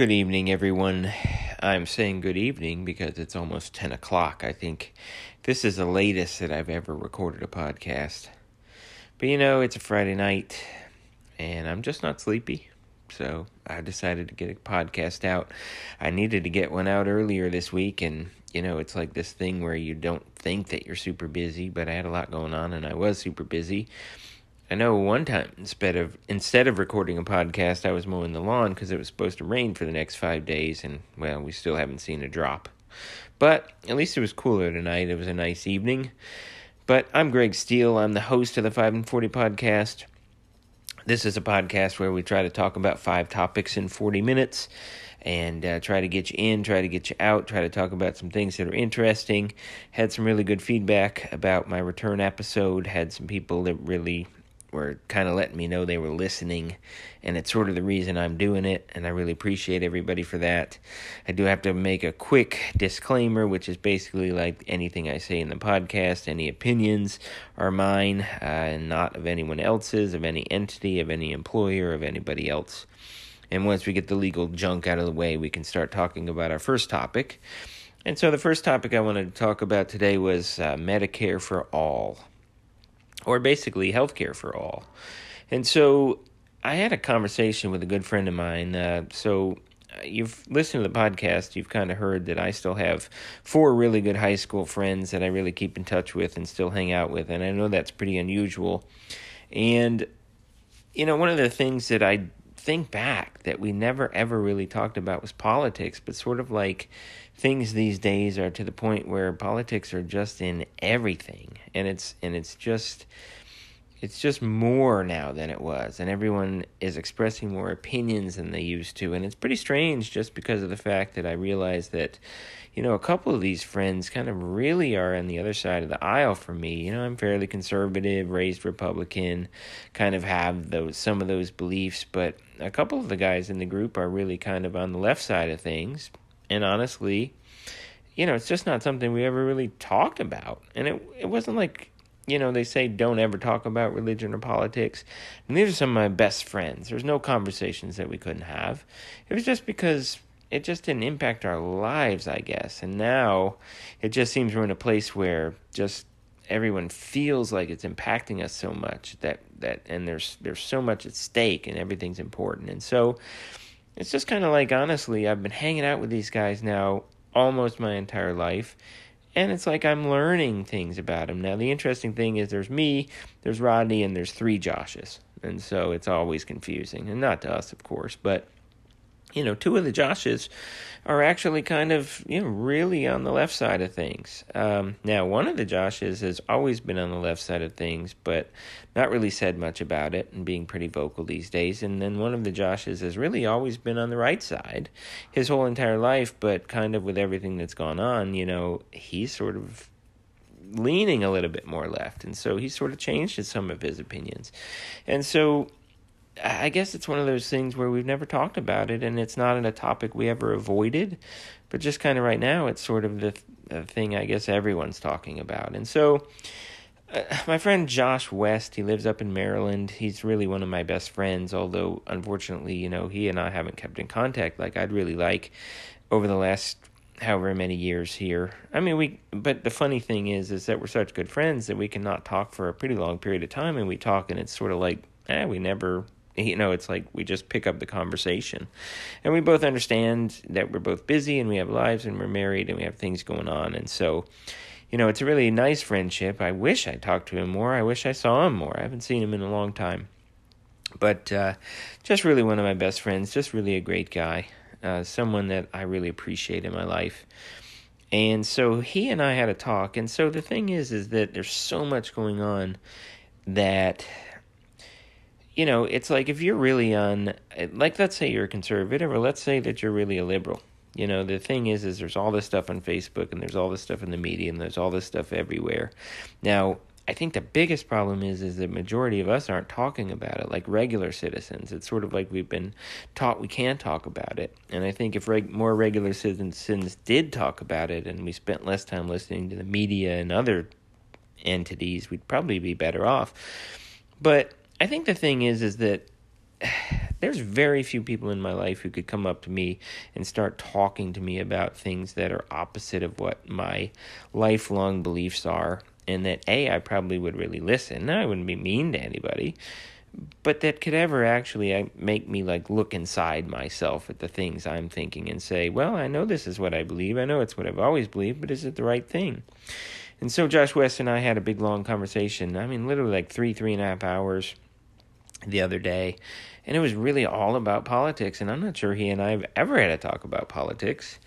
Good evening, everyone. I'm saying good evening because it's almost 10 o'clock. I think this is the latest that I've ever recorded a podcast. But you know, it's a Friday night, and I'm just not sleepy. So I decided to get a podcast out. I needed to get one out earlier this week, and you know, it's like this thing where you don't think that you're super busy, but I had a lot going on, and I was super busy. I know one time, instead of recording a podcast, I was mowing the lawn because it was supposed to rain for the next 5 days, and, well, we still haven't seen a drop. But at least it was cooler tonight. It was a nice evening. But I'm Greg Steele. I'm the host of the 5 and 40 podcast. This is a podcast where we try to talk about 5 topics in 40 minutes and try to get you in, try to get you out, try to talk about some things that are interesting. Had some really good feedback about my return episode. Had some people that really were kind of letting me know they were listening, and it's sort of the reason I'm doing it, and I really appreciate everybody for that. I do have to make a quick disclaimer, which is basically like anything I say in the podcast, any opinions are mine, and not of anyone else's, of any entity, of any employer, of anybody else. And once we get the legal junk out of the way, we can start talking about our first topic. And so the first topic I wanted to talk about today was Medicare for all. Or basically healthcare for all. And so I had a conversation with a good friend of mine. So you've listened to the podcast. You've kind of heard that I still have 4 really good high school friends that I really keep in touch with and still hang out with. And I know that's pretty unusual. And, you know, one of the things that I think back that we never ever really talked about was politics, but sort of like things these days are to the point where politics are just in everything, and it's just more now than it was, and everyone is expressing more opinions than they used to, and it's pretty strange just because of the fact that I realized that, you know, a couple of these friends kind of really are on the other side of the aisle for me. You know, I'm fairly conservative, raised Republican, kind of have those some of those beliefs, but a couple of the guys in the group are really kind of on the left side of things, and honestly, you know, it's just not something we ever really talked about, and it wasn't like, you know, they say don't ever talk about religion or politics. And these are some of my best friends. There's no conversations that we couldn't have. It was just because it just didn't impact our lives, I guess. And now it just seems we're in a place where just everyone feels like it's impacting us so much that and there's so much at stake and everything's important. And so it's just kind of like, honestly, I've been hanging out with these guys now almost my entire life. And it's like I'm learning things about him. Now, the interesting thing is there's me, there's Rodney, and there's 3 Joshes. And so it's always confusing. And not to us, of course. But, you know, 2 of the Joshes are actually kind of, you know, really on the left side of things. Now, one of the Joshes has always been on the left side of things, but not really said much about it and being pretty vocal these days. And then one of the Joshes has really always been on the right side his whole entire life, but kind of with everything that's gone on, you know, he's sort of leaning a little bit more left. And so he sort of changed some of his opinions. And so I guess it's one of those things where we've never talked about it, and it's not in a topic we ever avoided, but just kind of right now, it's sort of the thing I guess everyone's talking about. And so my friend Josh West, he lives up in Maryland. He's really one of my best friends, although unfortunately, you know, he and I haven't kept in contact like I'd really like over the last however many years here. I mean, but the funny thing is that we're such good friends that we can not talk for a pretty long period of time, and we talk, and it's sort of like, we never, you know, it's like we just pick up the conversation. And we both understand that we're both busy and we have lives and we're married and we have things going on. And so, you know, it's a really nice friendship. I wish I talked to him more. I wish I saw him more. I haven't seen him in a long time. But just really one of my best friends, just really a great guy, someone that I really appreciate in my life. And so he and I had a talk. And so the thing is that there's so much going on that, you know, it's like if you're really on, like, let's say you're a conservative, or let's say that you're really a liberal. You know, the thing is there's all this stuff on Facebook, and there's all this stuff in the media, and there's all this stuff everywhere. Now, I think the biggest problem is the majority of us aren't talking about it like regular citizens. It's sort of like we've been taught we can't talk about it. And I think if more regular citizens did talk about it, and we spent less time listening to the media and other entities, we'd probably be better off. But I think the thing is that there's very few people in my life who could come up to me and start talking to me about things that are opposite of what my lifelong beliefs are, and that, A, I probably would really listen. I wouldn't be mean to anybody, but that could ever actually make me, look inside myself at the things I'm thinking and say, well, I know this is what I believe. I know it's what I've always believed, but is it the right thing? And so Josh West and I had a big, long conversation. I mean, literally three and a half hours the other day. And it was really all about politics. And I'm not sure he and I have ever had a talk about politics.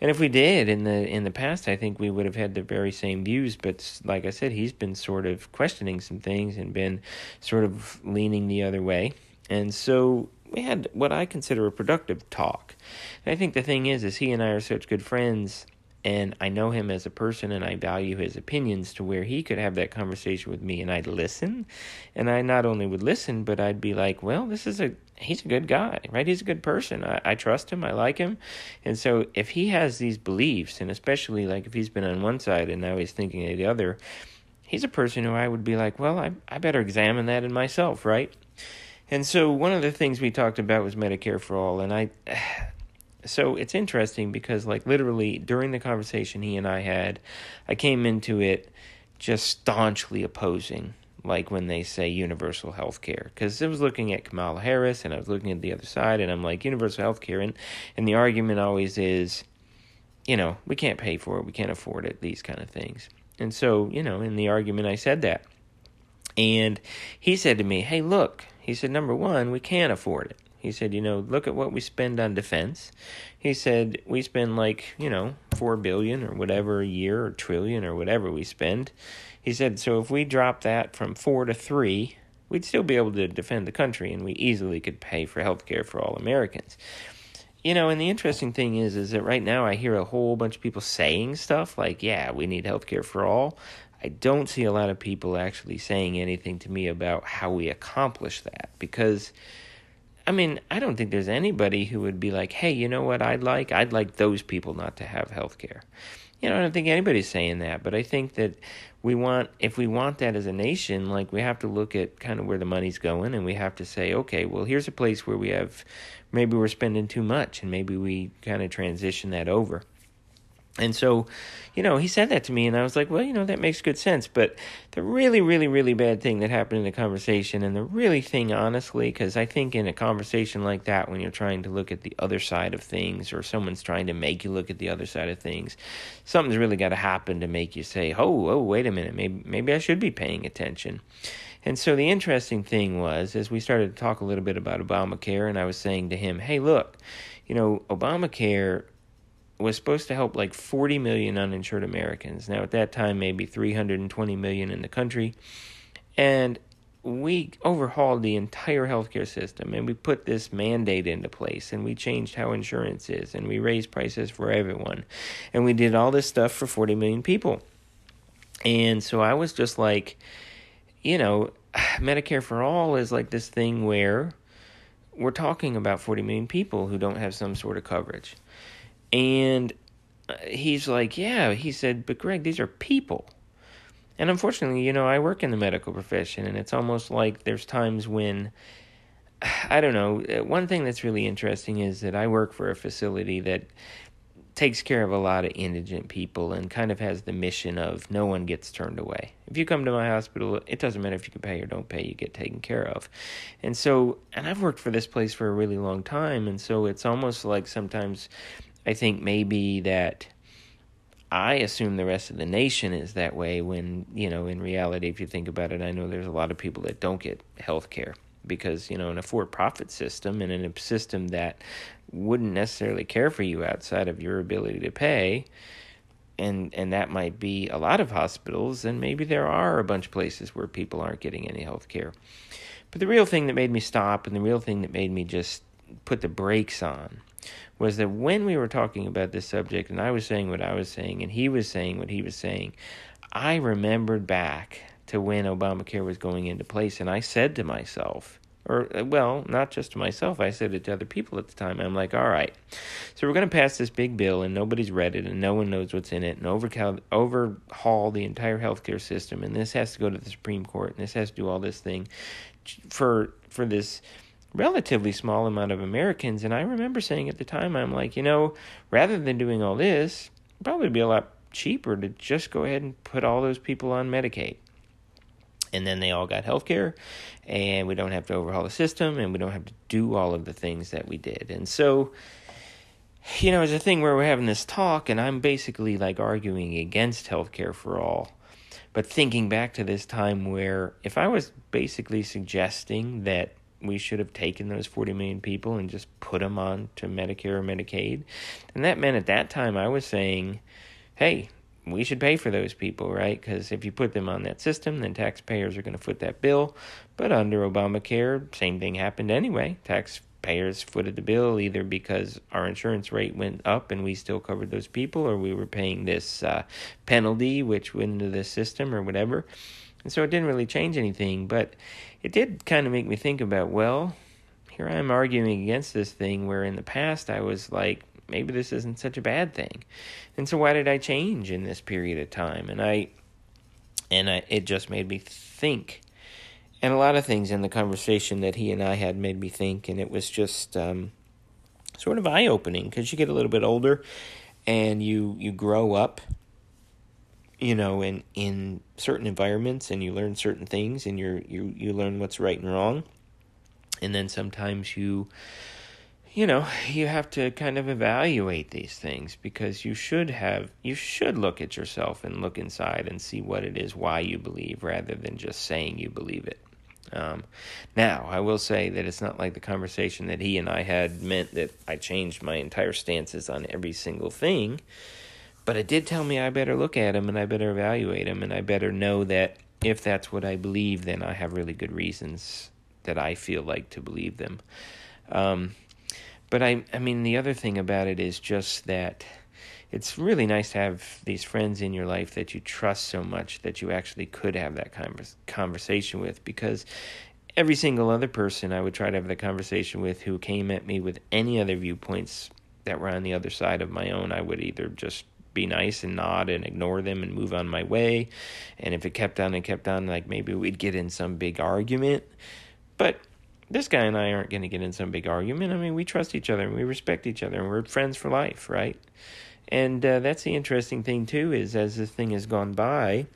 And if we did in the past, I think we would have had the very same views. But like I said, he's been sort of questioning some things and been sort of leaning the other way. And so we had what I consider a productive talk. And I think the thing is he and I are such good friends, and I know him as a person, and I value his opinions to where he could have that conversation with me, and I'd listen. And I not only would listen, but I'd be like, well, he's a good guy, right? He's a good person. I trust him. I like him. And so if he has these beliefs, and especially if he's been on one side and now he's thinking of the other, he's a person who I would be like, well, I better examine that in myself, right? And so one of the things we talked about was Medicare for All, and so it's interesting because, literally during the conversation he and I had, I came into it just staunchly opposing, when they say universal health care. Because I was looking at Kamala Harris, and I was looking at the other side, and I'm like, universal health care. And the argument always is, we can't pay for it, we can't afford it, these kind of things. And so, in the argument I said that. And he said to me, hey, look, he said, number one, we can't afford it. He said, look at what we spend on defense. He said, we spend $4 billion or whatever a year, or trillion or whatever we spend. He said, so if we drop that from 4 to 3, we'd still be able to defend the country, and we easily could pay for health care for all Americans. And the interesting thing is that right now I hear a whole bunch of people saying stuff like, yeah, we need health care for all. I don't see a lot of people actually saying anything to me about how we accomplish that, because I don't think there's anybody who would be like, hey, you know what I'd like those people not to have health care. I don't think anybody's saying that, but I think that if we want that as a nation, we have to look at kind of where the money's going, and we have to say, okay, well, here's a place where maybe we're spending too much, and maybe we kind of transition that over. And so, he said that to me, and I was like, well, that makes good sense. But the really, really, really bad thing that happened in the conversation, and the really thing, honestly, because I think in a conversation like that, when you're trying to look at the other side of things, or someone's trying to make you look at the other side of things, something's really got to happen to make you say, oh, wait a minute, maybe I should be paying attention. And so the interesting thing was, as we started to talk a little bit about Obamacare, and I was saying to him, hey, look, Obamacare was supposed to help 40 million uninsured Americans. Now, at that time, maybe 320 million in the country. And we overhauled the entire healthcare system, and we put this mandate into place, and we changed how insurance is, and we raised prices for everyone. And we did all this stuff for 40 million people. And so I was just Medicare for All is this thing where we're talking about 40 million people who don't have some sort of coverage. And he's yeah, he said, but Greg, these are people. And unfortunately, I work in the medical profession, and it's almost like there's times when, I don't know, one thing that's really interesting is that I work for a facility that takes care of a lot of indigent people and kind of has the mission of no one gets turned away. If you come to my hospital, it doesn't matter if you can pay or don't pay, you get taken care of. And so, and I've worked for this place for a really long time, and so it's almost sometimes I think maybe that I assume the rest of the nation is that way when, in reality, if you think about it, I know there's a lot of people that don't get health care because, in a for-profit system and in a system that wouldn't necessarily care for you outside of your ability to pay, and that might be a lot of hospitals, and maybe there are a bunch of places where people aren't getting any health care. But the real thing that made me stop, and the real thing that made me just put the brakes on, was that when we were talking about this subject, and I was saying what I was saying, and he was saying what he was saying, I remembered back to when Obamacare was going into place, and I said to myself, or, well, not just to myself, I said it to other people at the time, I'm all right, so we're going to pass this big bill, and nobody's read it, and no one knows what's in it, and overhaul the entire healthcare system, and this has to go to the Supreme Court, and this has to do all this thing for this relatively small amount of Americans. And I remember saying at the time, I'm like, you know, rather than doing all this, it'd probably be a lot cheaper to just go ahead and put all those people on Medicaid. And then they all got health care, and we don't have to overhaul the system, and we don't have to do all of the things that we did. And so, you know, it's a thing where we're having this talk, and I'm basically like arguing against health care for all. But thinking back to this time where if I was basically suggesting that we should have taken those 40 million people and just put them on to Medicare or Medicaid, and that meant at that time I was saying, hey, we should pay for those people, right? Because if you put them on that system, then taxpayers are going to foot that bill. But under Obamacare, same thing happened anyway. Taxpayers footed the bill either because our insurance rate went up and we still covered those people, or we were paying this penalty which went into this system or whatever. And so it didn't really change anything, but it did kind of make me think about, well, here I am arguing against this thing where in the past I was like, maybe this isn't such a bad thing. And so why did I change in this period of time? And I it just made me think. And a lot of things in the conversation that he and I had made me think, and it was just sort of eye-opening, because you get a little bit older and you grow up, you know, in certain environments, and you learn certain things, and you learn what's right and wrong. And then sometimes you know, you have to kind of evaluate these things, because you should look at yourself and look inside and see what it is, why you believe, rather than just saying you believe it. Now, I will say that it's not like the conversation that he and I had meant that I changed my entire stances on every single thing, but it did tell me I better look at him, and I better evaluate him, and I better know that if that's what I believe, then I have really good reasons that I feel like to believe them. But I mean, the other thing about it is just that it's really nice to have these friends in your life that you trust so much that you actually could have that conversation with, because every single other person I would try to have the conversation with who came at me with any other viewpoints that were on the other side of my own, I would either just be nice and nod and ignore them and move on my way. And if it kept on and kept on, like maybe we'd get in some big argument. But this guy and I aren't going to get in some big argument. I mean, we trust each other and we respect each other and we're friends for life, right? And that's the interesting thing, too, is as this thing has gone by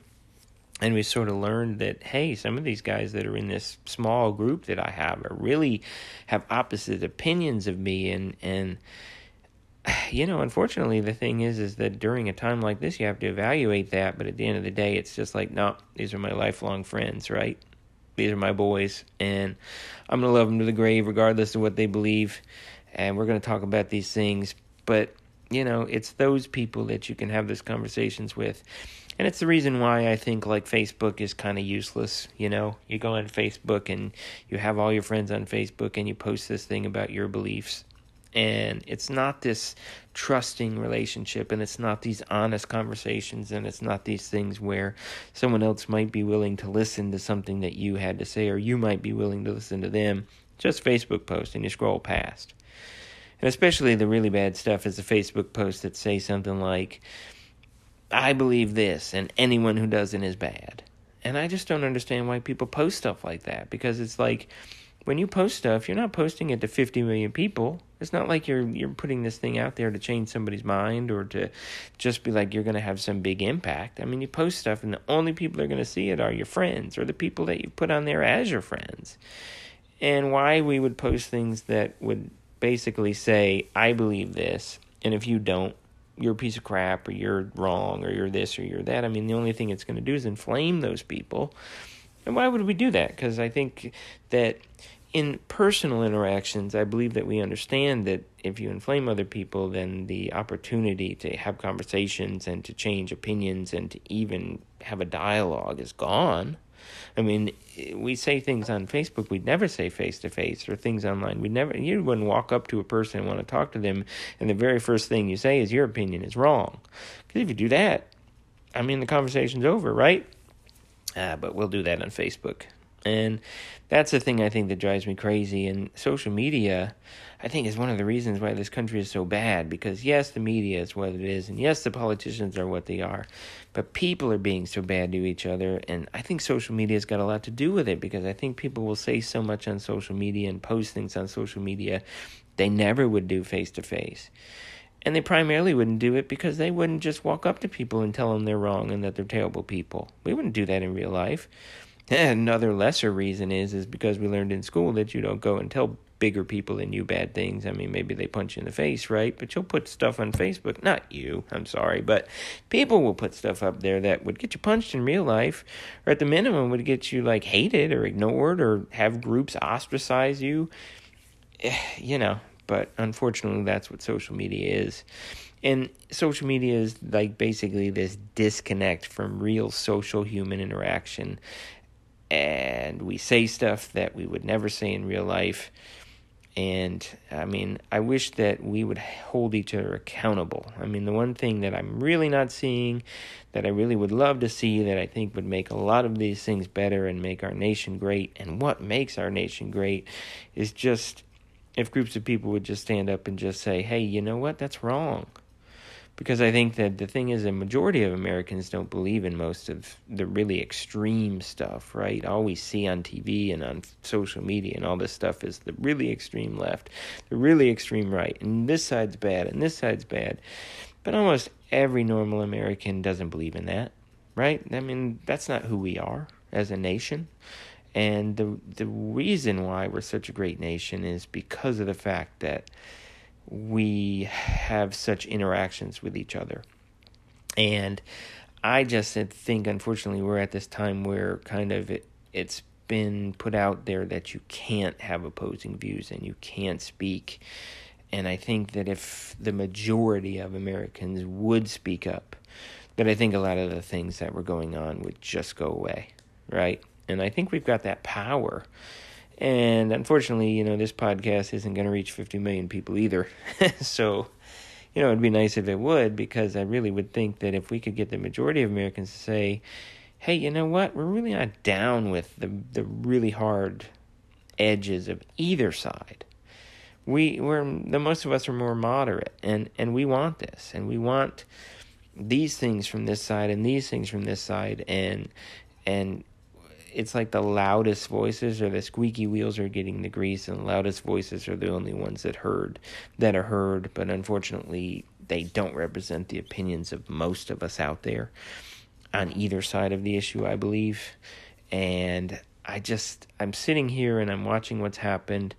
and we sort of learned that, hey, some of these guys that are in this small group that I have are really have opposite opinions of me. And you know, unfortunately, the thing is that during a time like this, you have to evaluate that. But at the end of the day, it's just like, no, these are my lifelong friends, right? These are my boys, and I'm going to love them to the grave regardless of what they believe, and we're going to talk about these things. But, you know, it's those people that you can have those conversations with, and it's the reason why I think, like, Facebook is kind of useless. You know, you go on Facebook, and you have all your friends on Facebook, and you post this thing about your beliefs, and it's not this trusting relationship, and it's not these honest conversations, and it's not these things where someone else might be willing to listen to something that you had to say, or you might be willing to listen to them. Just Facebook posts, and you scroll past. And especially the really bad stuff is the Facebook posts that say something like, I believe this, and anyone who doesn't is bad. And I just don't understand why people post stuff like that, because it's like, when you post stuff, you're not posting it to 50 million people. It's not like you're putting this thing out there to change somebody's mind or to just be like you're going to have some big impact. I mean, you post stuff, and the only people that are going to see it are your friends or the people that you put on there as your friends. And why we would post things that would basically say, I believe this, and if you don't, you're a piece of crap, or you're wrong, or you're this, or you're that. I mean, the only thing it's going to do is inflame those people. And why would we do that? Because I think that in personal interactions, I believe that we understand that if you inflame other people, then the opportunity to have conversations and to change opinions and to even have a dialogue is gone. I mean, we say things on Facebook we'd never say face-to-face, or things online we'd never. You wouldn't walk up to a person and want to talk to them, and the very first thing you say is your opinion is wrong. Because if you do that, I mean, the conversation's over, right? But we'll do that on Facebook. And that's the thing I think that drives me crazy. And social media, I think, is one of the reasons why this country is so bad. Because, yes, the media is what it is. And, yes, the politicians are what they are. But people are being so bad to each other. And I think social media has got a lot to do with it. Because I think people will say so much on social media and post things on social media they never would do face-to-face. And they primarily wouldn't do it because they wouldn't just walk up to people and tell them they're wrong and that they're terrible people. We wouldn't do that in real life. And another lesser reason is because we learned in school that you don't go and tell bigger people than you bad things. I mean, maybe they punch you in the face, right? But you'll put stuff on Facebook. Not you, I'm sorry, but people will put stuff up there that would get you punched in real life, or at the minimum would get you, like, hated or ignored or have groups ostracize you, you know. But unfortunately, that's what social media is. And social media is, like, basically this disconnect from real social human interaction. And we say stuff that we would never say in real life. And, I mean, I wish that we would hold each other accountable. I mean, the one thing that I'm really not seeing, that I really would love to see, that I think would make a lot of these things better and make our nation great, and what makes our nation great is just if groups of people would just stand up and just say, hey, you know what, that's wrong. Because I think that the thing is, a majority of Americans don't believe in most of the really extreme stuff, right? All we see on TV and on social media and all this stuff is the really extreme left, the really extreme right, and this side's bad, and this side's bad. But almost every normal American doesn't believe in that, right? I mean, that's not who we are as a nation. And the reason why we're such a great nation is because of the fact that we have such interactions with each other. And I just think, unfortunately, we're at this time where kind of it's been put out there that you can't have opposing views and you can't speak. And I think that if the majority of Americans would speak up, that I think a lot of the things that were going on would just go away, right? And I think we've got that power. And unfortunately, you know, this podcast isn't going to reach 50 million people either. So, you know, it'd be nice if it would, because I really would think that if we could get the majority of Americans to say, hey, you know what, we're really not down with the really hard edges of either side. We're the most of us are more moderate, and we want this, and we want these things from this side and these things from this side, and it's like the loudest voices or the squeaky wheels are getting the grease, and the loudest voices are the only ones that are heard, but unfortunately they don't represent the opinions of most of us out there on either side of the issue, I believe. And I'm sitting here and I'm watching what's happened,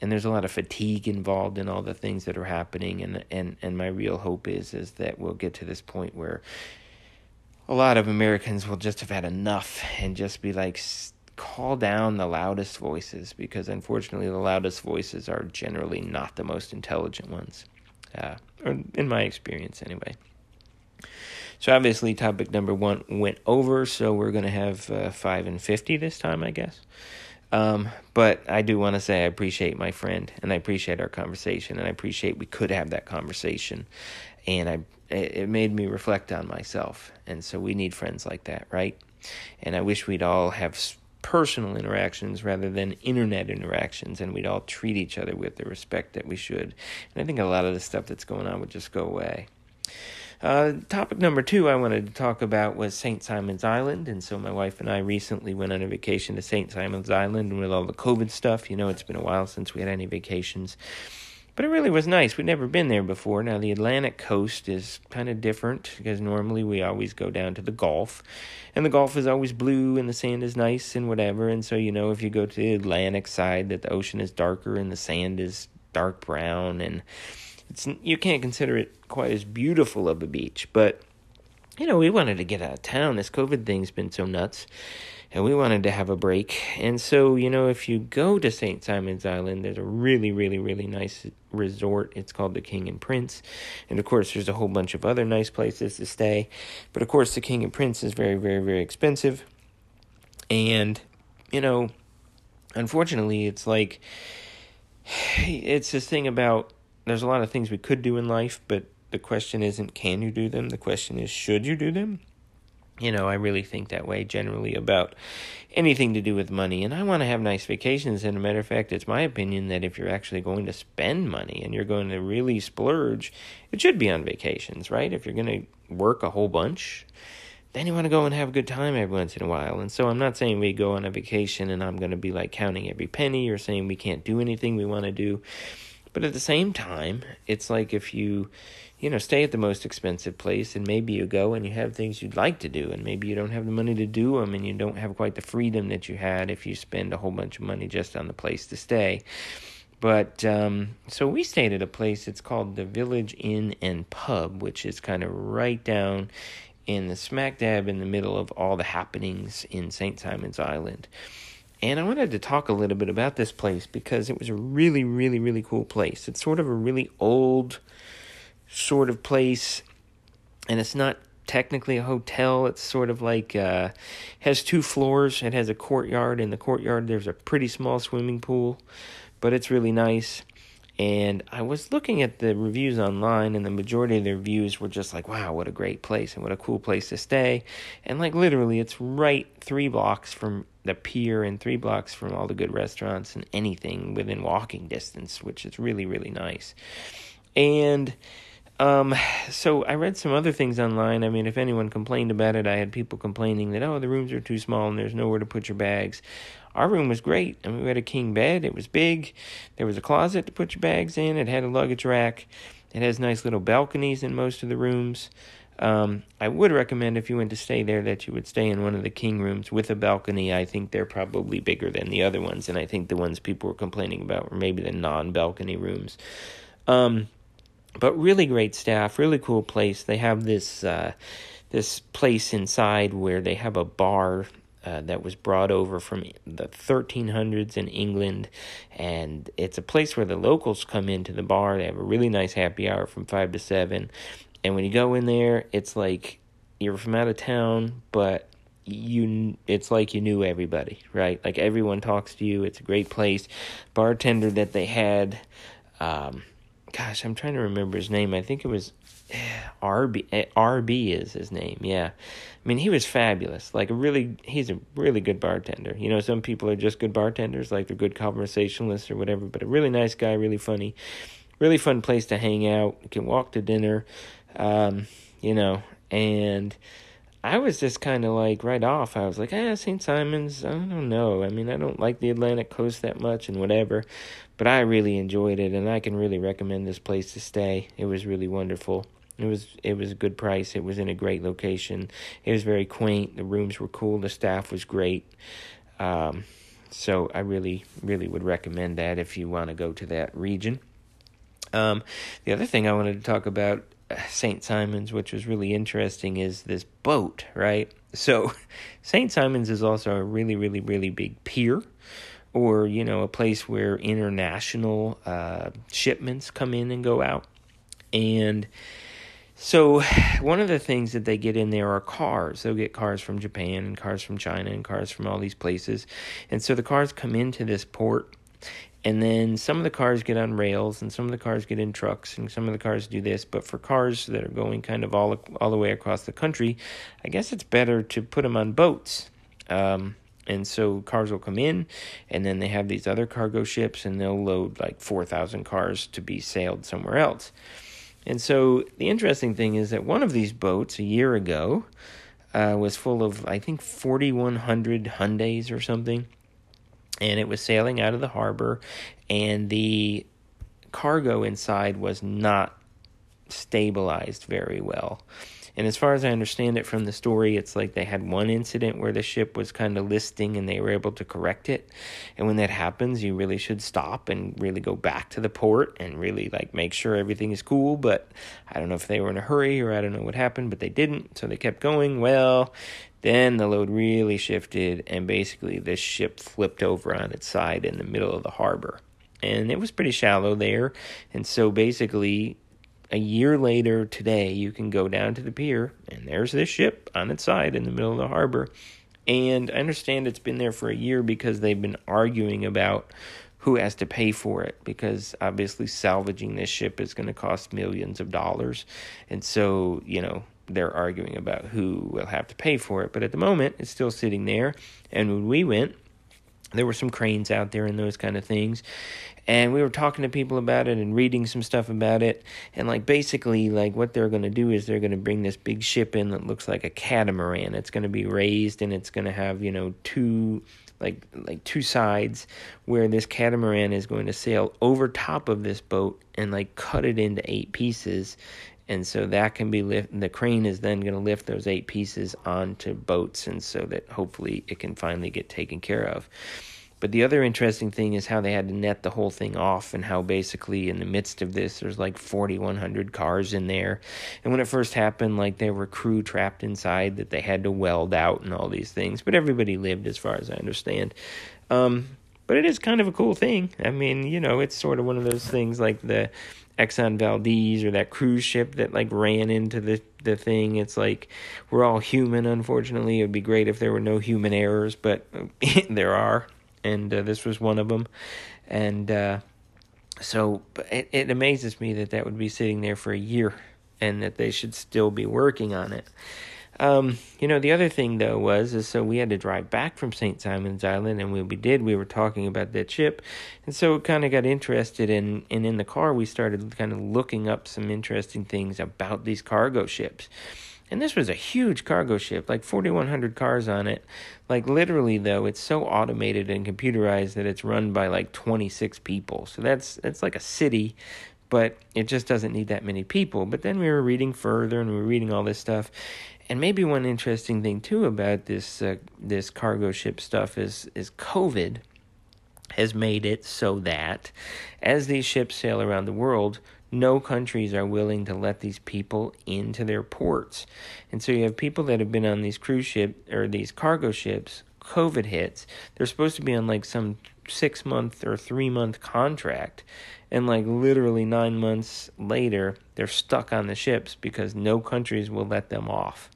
and there's a lot of fatigue involved in all the things that are happening, and my real hope is that we'll get to this point where a lot of Americans will just have had enough and just be like, call down the loudest voices, because unfortunately the loudest voices are generally not the most intelligent ones, or in my experience anyway. So obviously topic number 1 went over, so we're going to have 5 and 50 this time, I guess. But I do want to say I appreciate my friend, and I appreciate our conversation, and I appreciate we could have that conversation. And it made me reflect on myself. And so we need friends like that, right? And I wish we'd all have personal interactions rather than internet interactions, and we'd all treat each other with the respect that we should. And I think a lot of the stuff that's going on would just go away. Topic number 2 I wanted to talk about was St. Simon's Island. And so my wife and I recently went on a vacation to St. Simon's Island, and with all the COVID stuff, you know, it's been a while since we had any vacations. But it really was nice. We'd never been there before. Now, the Atlantic coast is kind of different, because normally we always go down to the Gulf. And the Gulf is always blue, and the sand is nice and whatever. And so, you know, if you go to the Atlantic side, that the ocean is darker and the sand is dark brown. And you can't consider it quite as beautiful of a beach. But, you know, we wanted to get out of town. This COVID thing's been so nuts. And we wanted to have a break. And so, you know, if you go to St. Simon's Island, there's a really, really, really nice resort. It's called the King and Prince. And, of course, there's a whole bunch of other nice places to stay. But, of course, the King and Prince is very, very, very expensive. And, you know, unfortunately, it's like, it's this thing about there's a lot of things we could do in life, but the question isn't can you do them? The question is should you do them? You know, I really think that way generally about anything to do with money. And I want to have nice vacations. And a matter of fact, it's my opinion that if you're actually going to spend money and you're going to really splurge, it should be on vacations, right? If you're going to work a whole bunch, then you want to go and have a good time every once in a while. And so I'm not saying we go on a vacation and I'm going to be like counting every penny or saying we can't do anything we want to do. But at the same time, it's like if you, stay at the most expensive place and maybe you go and you have things you'd like to do and maybe you don't have the money to do them and you don't have quite the freedom that you had if you spend a whole bunch of money just on the place to stay. But so we stayed at a place, it's called the Village Inn and Pub, which is kind of right down in the smack dab in the middle of all the happenings in St. Simon's Island. And I wanted to talk a little bit about this place because it was a really, really, really cool place. It's sort of a really old sort of place, and it's not technically a hotel. It's sort of like, has 2 floors. It has a courtyard. In the courtyard, there's a pretty small swimming pool, but it's really nice. And I was looking at the reviews online, and the majority of the reviews were just like, wow, what a great place and what a cool place to stay. And like literally, it's right 3 blocks from the pier and 3 blocks from all the good restaurants and anything within walking distance, which is really, really nice. And so I read some other things online. I mean, if anyone complained about it, I had people complaining that, oh, the rooms are too small and there's nowhere to put your bags. Our room was great. I mean, we had a king bed. It was big. There was a closet to put your bags in. It had a luggage rack. It has nice little balconies in most of the rooms. I would recommend if you went to stay there that you would stay in one of the king rooms with a balcony. I think they're probably bigger than the other ones, and I think the ones people were complaining about were maybe the non-balcony rooms. But really great staff, really cool place. They have this this place inside where they have a bar that was brought over from the 1300s in England, and it's a place where the locals come into the bar. They have a really nice happy hour from 5 to 7, and when you go in there, it's like you're from out of town, but it's like you knew everybody, right? Like everyone talks to you. It's a great place. Bartender that they had, gosh, I'm trying to remember his name. I think it was RB is his name, yeah. I mean, he was fabulous. Like, he's a really good bartender. You know, some people are just good bartenders, like they're good conversationalists or whatever, but a really nice guy, really funny, really fun place to hang out. You can walk to dinner, and I was just kind of like, right off, I was like, St. Simon's, I don't know. I mean, I don't like the Atlantic coast that much and whatever, but I really enjoyed it, and I can really recommend this place to stay. It was really wonderful. It was a good price. It was in a great location. It was very quaint. The rooms were cool. The staff was great. So I really, really would recommend that if you want to go to that region. The other thing I wanted to talk about St. Simon's, which was really interesting, is this boat, right? So St. Simon's is also a really, really, really big pier, or, a place where international shipments come in and go out. And so one of the things that they get in there are cars. They'll get cars from Japan and cars from China and cars from all these places. And so the cars come into this port, and then some of the cars get on rails, and some of the cars get in trucks, and some of the cars do this. But for cars that are going kind of all the way across the country, I guess it's better to put them on boats. And so cars will come in, and then they have these other cargo ships, and they'll load like 4,000 cars to be sailed somewhere else. And so the interesting thing is that one of these boats a year ago was full of, I think, 4,100 Hyundais or something. And it was sailing out of the harbor, and the cargo inside was not stabilized very well. And as far as I understand it from the story, it's like they had one incident where the ship was kind of listing and they were able to correct it. And when that happens, you really should stop and really go back to the port and really like make sure everything is cool. But I don't know if they were in a hurry or I don't know what happened, but they didn't. So they kept going. Well, then the load really shifted and basically this ship flipped over on its side in the middle of the harbor. And it was pretty shallow there. And so basically, a year later today, you can go down to the pier, and there's this ship on its side in the middle of the harbor. And I understand it's been there for a year because they've been arguing about who has to pay for it, because obviously salvaging this ship is going to cost millions of dollars. And so, they're arguing about who will have to pay for it. But at the moment, it's still sitting there. And when we went, there were some cranes out there and those kind of things. And we were talking to people about it and reading some stuff about it. And, like, basically, like, what they're going to do is they're going to bring this big ship in that looks like a catamaran. It's going to be raised, and it's going to have, you know, two sides where this catamaran is going to sail over top of this boat and, like, cut it into 8 pieces. And so that can be lifted. The crane is then going to lift those 8 pieces onto boats, and so that hopefully it can finally get taken care of. But the other interesting thing is how they had to net the whole thing off, and how basically in the midst of this, there's like 4,100 cars in there. And when it first happened, like, there were crew trapped inside that they had to weld out and all these things. But everybody lived, as far as I understand. But it is kind of a cool thing. I mean, you know, it's sort of one of those things like the Exxon Valdez or that cruise ship that, like, ran into the thing. It's like, we're all human, unfortunately. It would be great if there were no human errors, but there are. And this was one of them. And so it amazes me that would be sitting there for a year and that they should still be working on it. You know, the other thing, though, so we had to drive back from St. Simon's Island, and when we did, we were talking about that ship. And so it kind of got interested in, and in the car, we started kind of looking up some interesting things about these cargo ships. And this was a huge cargo ship, like 4,100 cars on it. Like, literally, though, it's so automated and computerized that it's run by, like, 26 people. So that's like a city, but it just doesn't need that many people. But then we were reading further, and we were reading all this stuff. And maybe one interesting thing, too, about this cargo ship stuff is COVID has made it so that as these ships sail around the world, no countries are willing to let these people into their ports. And so you have people that have been on these cruise ships or these cargo ships. COVID hits. They're supposed to be on, like, some 6-month or 3-month contract. And, like, literally 9 months later, they're stuck on the ships because no countries will let them off.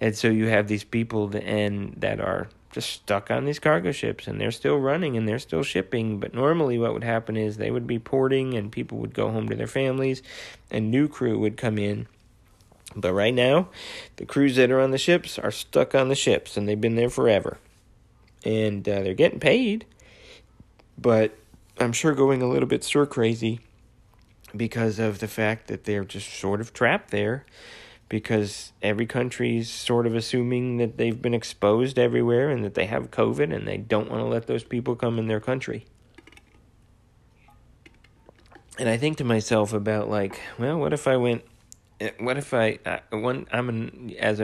And so you have these people that are just stuck on these cargo ships, and they're still running and they're still shipping. But normally what would happen is they would be porting and people would go home to their families and new crew would come in. But right now, the crews that are on the ships are stuck on the ships, and they've been there forever. And they're getting paid, but I'm sure going a little bit stir crazy because of the fact that they're just sort of trapped there. Because every country's sort of assuming that they've been exposed everywhere and that they have COVID, and they don't want to let those people come in their country. And I think to myself about, like, well, as a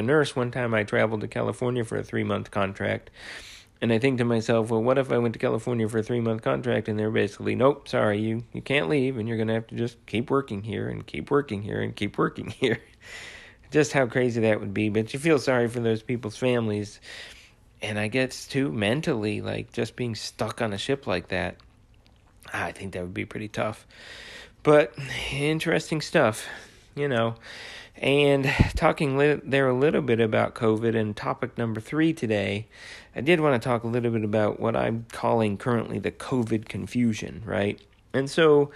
nurse, one time I traveled to California for a 3-month contract. And I think to myself, well, what if I went to California for a 3-month contract, and they're basically, nope, sorry, you can't leave, and you're going to have to just keep working here and keep working here and keep working here. Just how crazy that would be. But you feel sorry for those people's families. And I guess, too, mentally, like, just being stuck on a ship like that, I think that would be pretty tough. But interesting stuff, you know. And talking there a little bit about COVID and topic number 3 today, I did want to talk a little bit about what I'm calling currently the COVID confusion, right? And so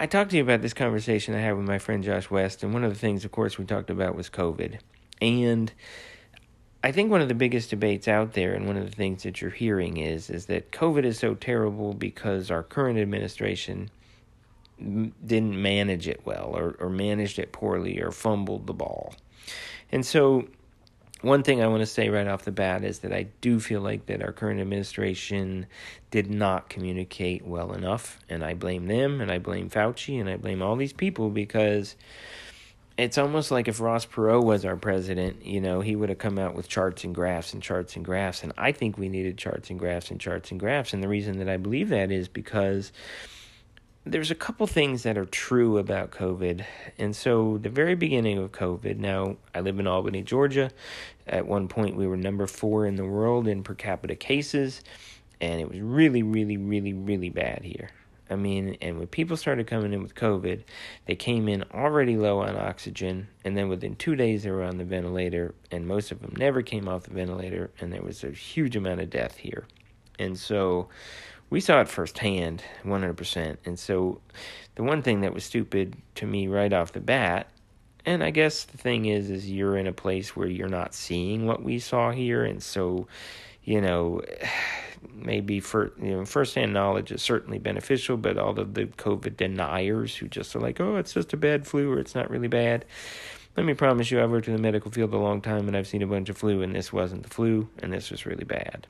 I talked to you about this conversation I had with my friend Josh West, and one of the things, of course, we talked about was COVID. And I think one of the biggest debates out there, and one of the things that you're hearing is that COVID is so terrible because our current administration didn't manage it well, or managed it poorly, or fumbled the ball. And so one thing I want to say right off the bat is that I do feel like that our current administration did not communicate well enough, and I blame them, and I blame Fauci, and I blame all these people, because it's almost like if Ross Perot was our president, you know, he would have come out with charts and graphs and charts and graphs, and I think we needed charts and graphs and charts and graphs, and the reason that I believe that is because there's a couple things that are true about COVID. And so the very beginning of COVID, now I live in Albany, Georgia. At one point we were number 4 in the world in per capita cases. And it was really, really, really, really bad here. I mean, and when people started coming in with COVID, they came in already low on oxygen. And then within 2 days they were on the ventilator. And most of them never came off the ventilator. And there was a huge amount of death here. And so we saw it firsthand, 100%. And so the one thing that was stupid to me right off the bat And I guess the thing is you're in a place where you're not seeing what we saw here, and so, you know, maybe for, you know, firsthand knowledge is certainly beneficial, but all of the COVID deniers who just are like, oh, it's just a bad flu or it's not really bad. Let me promise you, I've worked in the medical field a long time and I've seen a bunch of flu, and this wasn't the flu, and this was really bad.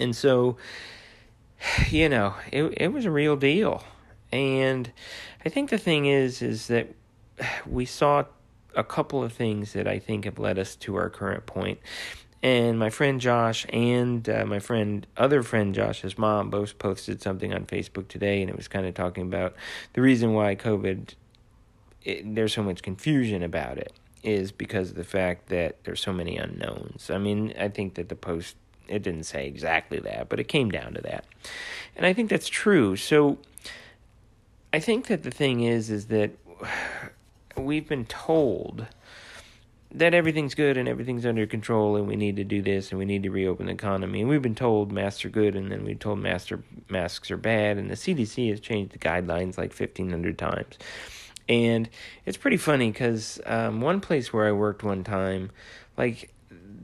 And so, you know, it was a real deal. And I think the thing is that we saw a couple of things that I think have led us to our current point. And my friend Josh and my other friend Josh's mom both posted something on Facebook today, and it was kind of talking about the reason why COVID, there's so much confusion about it, is because of the fact that there's so many unknowns. I mean, I think that the post, it didn't say exactly that, but it came down to that. And I think that's true. So I think that the thing is that we've been told that everything's good and everything's under control and we need to do this and we need to reopen the economy. And we've been told masks are good, and then we've told masks are bad. And the CDC has changed the guidelines like 1,500 times. And it's pretty funny because one place where I worked one time, like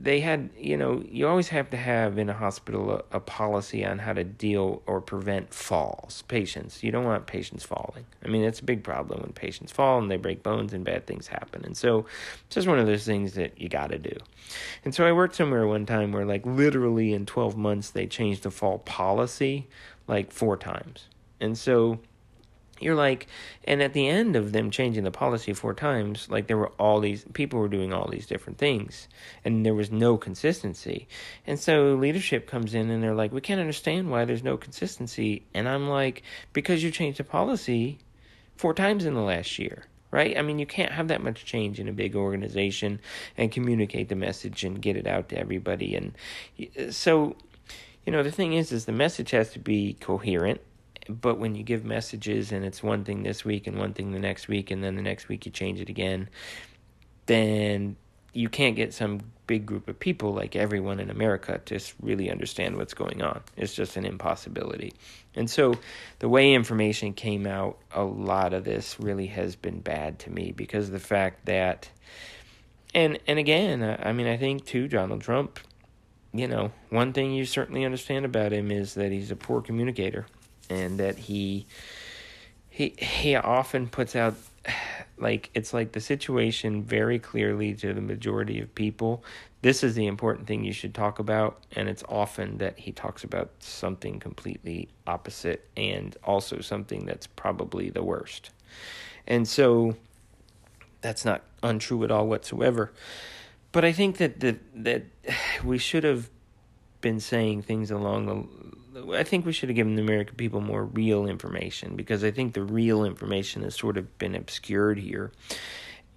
they had, you know, you always have to have in a hospital a policy on how to deal or prevent falls. Patients, you don't want patients falling. I mean, it's a big problem when patients fall and they break bones and bad things happen. And so it's just one of those things that you got to do. And so I worked somewhere one time where like literally in 12 months they changed the fall policy like 4 times. And so you're like, and at the end of them changing the policy 4 times, like there were all these, people were doing all these different things, and there was no consistency. And so leadership comes in and they're like, we can't understand why there's no consistency. And I'm like, because you changed the policy 4 times in the last year, right? I mean, you can't have that much change in a big organization and communicate the message and get it out to everybody. And so, you know, the thing is the message has to be coherent. But when you give messages and it's one thing this week and one thing the next week and then the next week you change it again, then you can't get some big group of people like everyone in America to really understand what's going on. It's just an impossibility. And so the way information came out, a lot of this really has been bad to me because of the fact that, and again, I mean, I think too, Donald Trump, you know, one thing you certainly understand about him is that he's a poor communicator. And that he often puts out, like, it's like the situation very clearly to the majority of people. This is the important thing you should talk about. And it's often that he talks about something completely opposite and also something that's probably the worst. And so that's not untrue at all whatsoever. But I think that that we should have been saying things along the, I think we should have given the American people more real information, because I think the real information has sort of been obscured here.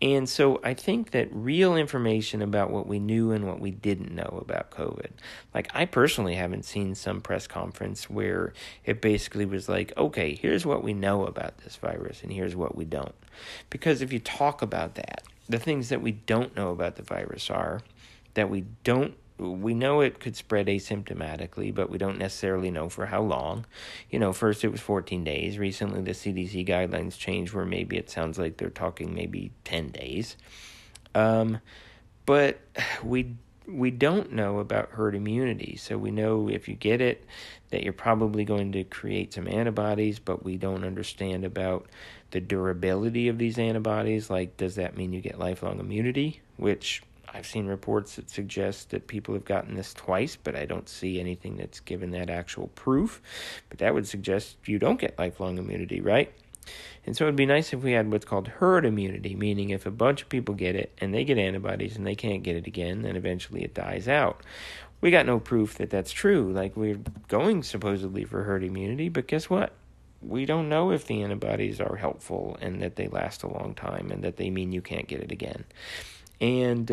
And so I think that real information about what we knew and what we didn't know about COVID. Like, I personally haven't seen some press conference where it basically was like, okay, here's what we know about this virus and here's what we don't. Because if you talk about that, the things that we don't know about the virus are that we know it could spread asymptomatically, but we don't necessarily know for how long. You know, first it was 14 days. Recently, the CDC guidelines changed where maybe it sounds like they're talking maybe 10 days. But we don't know about herd immunity. So we know if you get it, that you're probably going to create some antibodies, but we don't understand about the durability of these antibodies. Like, does that mean you get lifelong immunity? Which, I've seen reports that suggest that people have gotten this twice, but I don't see anything that's given that actual proof. But that would suggest you don't get lifelong immunity, right? And so it would be nice if we had what's called herd immunity, meaning if a bunch of people get it and they get antibodies and they can't get it again, then eventually it dies out. We got no proof that that's true. Like, we're going supposedly for herd immunity, but guess what? We don't know if the antibodies are helpful and that they last a long time and that they mean you can't get it again. And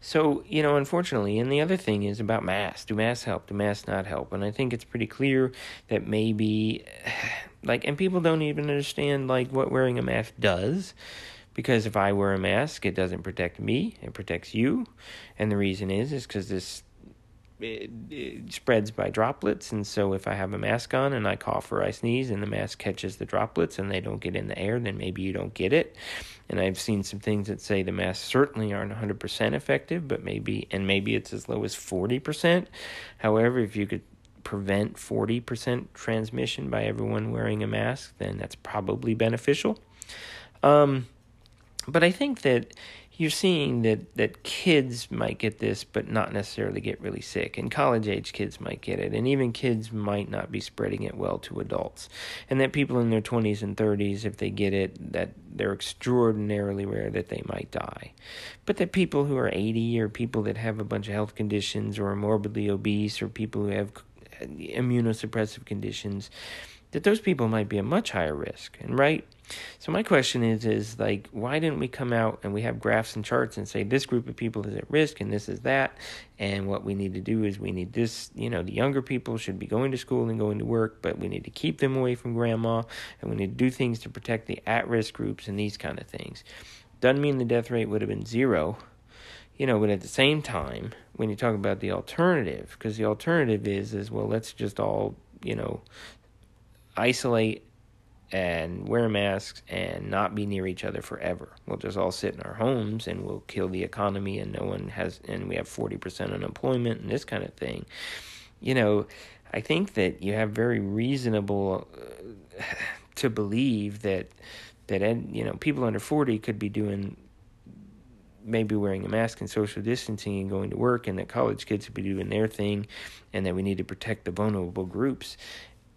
so, you know, unfortunately, and the other thing is about masks. Do masks help? Do masks not help? And I think it's pretty clear that maybe, like, and people don't even understand, like, what wearing a mask does. Because if I wear a mask, it doesn't protect me. It protects you. And the reason is because this it spreads by droplets, and so if I have a mask on and I cough or I sneeze and the mask catches the droplets and they don't get in the air, then maybe you don't get it. And I've seen some things that say the masks certainly aren't 100% effective, but maybe it's as low as 40%. However, if you could prevent 40% transmission by everyone wearing a mask, then that's probably beneficial. But I think that you're seeing that kids might get this, but not necessarily get really sick. And college-age kids might get it. And even kids might not be spreading it well to adults. And that people in their 20s and 30s, if they get it, that they're extraordinarily rare that they might die. But that people who are 80 or people that have a bunch of health conditions or are morbidly obese or people who have immunosuppressive conditions, that those people might be at much higher risk, and right? So my question is like, why didn't we come out and we have graphs and charts and say this group of people is at risk and this is that, and what we need to do is we need this, the younger people should be going to school and going to work, but we need to keep them away from grandma, and we need to do things to protect the at-risk groups and these kind of things. Doesn't mean the death rate would have been zero, but at the same time, when you talk about the alternative, because the alternative is, well, let's just all, isolate and wear masks and not be near each other forever. We'll just all sit in our homes and we'll kill the economy and we have 40% unemployment and this kind of thing. I think that you have very reasonable to believe that people under 40 could be doing maybe wearing a mask and social distancing and going to work, and that college kids would be doing their thing, and that we need to protect the vulnerable groups,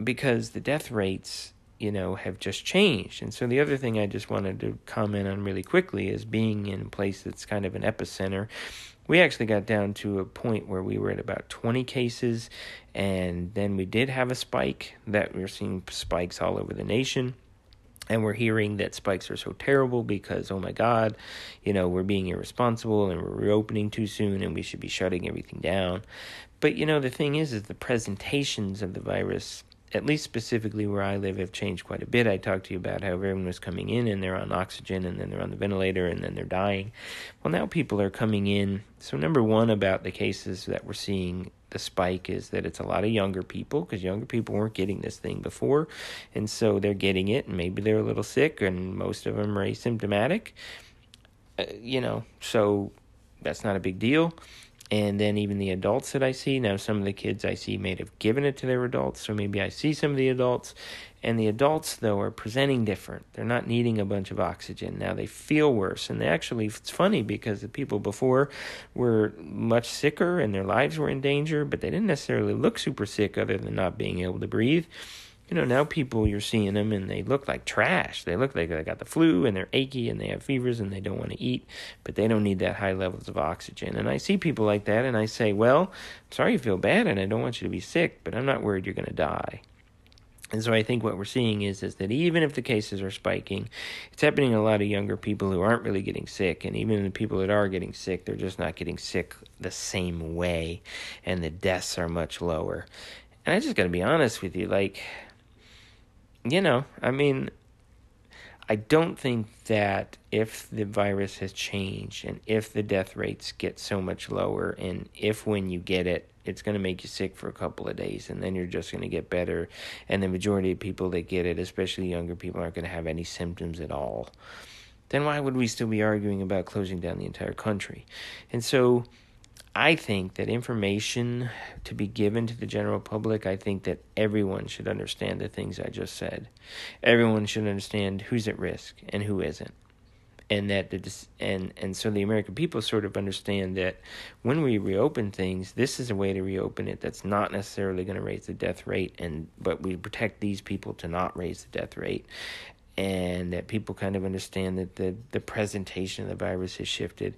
because the death rates, have just changed. And so the other thing I just wanted to comment on really quickly is being in a place that's kind of an epicenter. We actually got down to a point where we were at about 20 cases, and then we did have a spike that we're seeing spikes all over the nation. And we're hearing that spikes are so terrible because, oh my God, we're being irresponsible and we're reopening too soon and we should be shutting everything down. But, the thing is the presentations of the virus, at least specifically where I live, have changed quite a bit. I talked to you about how everyone was coming in and they're on oxygen and then they're on the ventilator and then they're dying. Well, now people are coming in. So number one about the cases that we're seeing, the spike, is that it's a lot of younger people, because younger people weren't getting this thing before. And so they're getting it and maybe they're a little sick, and most of them are asymptomatic. So that's not a big deal. And then even the adults that I see, now some of the kids I see may have given it to their adults, so maybe I see some of the adults, and the adults, though, are presenting different. They're not needing a bunch of oxygen. Now they feel worse, and actually it's funny because the people before were much sicker and their lives were in danger, but they didn't necessarily look super sick other than not being able to breathe. Now people, you're seeing them and they look like trash. They look like they got the flu and they're achy and they have fevers and they don't want to eat, but they don't need that high levels of oxygen. And I see people like that and I say, well, I'm sorry you feel bad and I don't want you to be sick, but I'm not worried you're going to die. And so I think what we're seeing is that even if the cases are spiking, it's happening to a lot of younger people who aren't really getting sick. And even the people that are getting sick, they're just not getting sick the same way. And the deaths are much lower. And I just got to be honest with you, I don't think that if the virus has changed and if the death rates get so much lower and if when you get it, it's going to make you sick for a couple of days and then you're just going to get better. And the majority of people that get it, especially younger people, aren't going to have any symptoms at all. Then why would we still be arguing about closing down the entire country? And so I think that information to be given to the general public, I think that everyone should understand the things I just said. Everyone should understand who's at risk and who isn't. And that so the American people sort of understand that when we reopen things, this is a way to reopen it that's not necessarily going to raise the death rate, but we protect these people to not raise the death rate. And that people kind of understand that the presentation of the virus has shifted.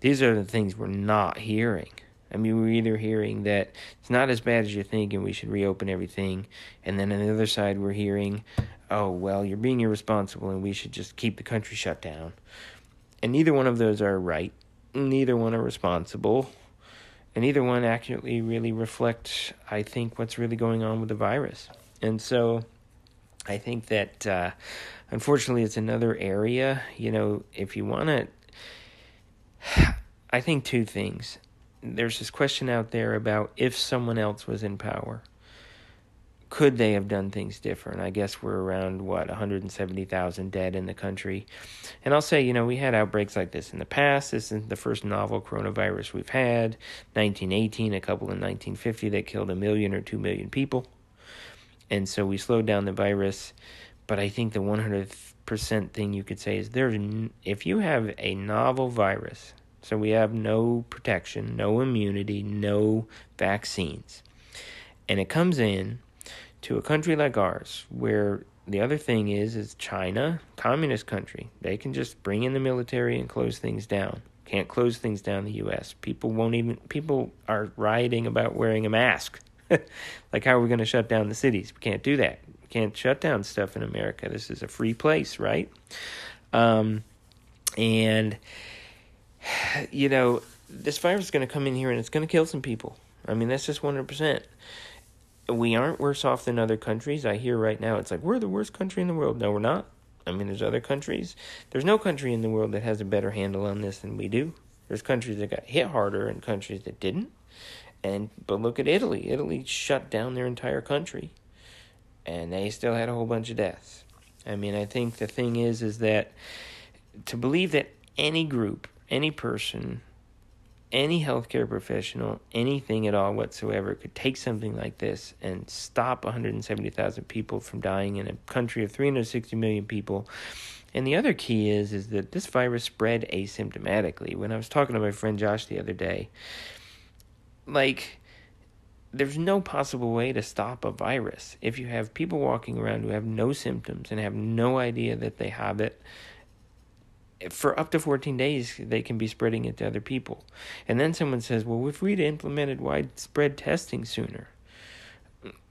These are the things we're not hearing. We're either hearing that it's not as bad as you think and we should reopen everything, and then on the other side we're hearing, oh, well, you're being irresponsible and we should just keep the country shut down. And neither one of those are right. Neither one are responsible. And neither one accurately really reflects, I think, what's really going on with the virus. And so I think that, unfortunately, it's another area, if you want to... I think two things. there's this question out there about if someone else was in power, could they have done things different? I guess we're around, 170,000 dead in the country. And I'll say, we had outbreaks like this in the past. This isn't the first novel coronavirus we've had. 1918, a couple in 1950 that killed 1 million or 2 million people. And so we slowed down the virus. But I think the 100% thing you could say is if you have a novel virus, so we have no protection, no immunity, no vaccines, and it comes in to a country like ours, where the other thing is China, communist country. They can just bring in the military and close things down. Can't close things down in the U.S. People are rioting about wearing a mask. Like, how are we going to shut down the cities? We can't do that. We can't shut down stuff in America. This is a free place, right? And, this virus is going to come in here and it's going to kill some people. I mean, that's just 100%. We aren't worse off than other countries. I hear right now it's like, we're the worst country in the world. No, we're not. I mean, there's other countries. There's no country in the world that has a better handle on this than we do. There's countries that got hit harder and countries that didn't. But look at Italy. Italy shut down their entire country, and they still had a whole bunch of deaths. I mean, I think the thing is that to believe that any group, any person, any healthcare professional, anything at all whatsoever could take something like this and stop 170,000 people from dying in a country of 360 million people. And the other key is that this virus spread asymptomatically. When I was talking to my friend Josh the other day, there's no possible way to stop a virus. If you have people walking around who have no symptoms and have no idea that they have it, for up to 14 days, they can be spreading it to other people. And then someone says, well, if we'd implemented widespread testing sooner.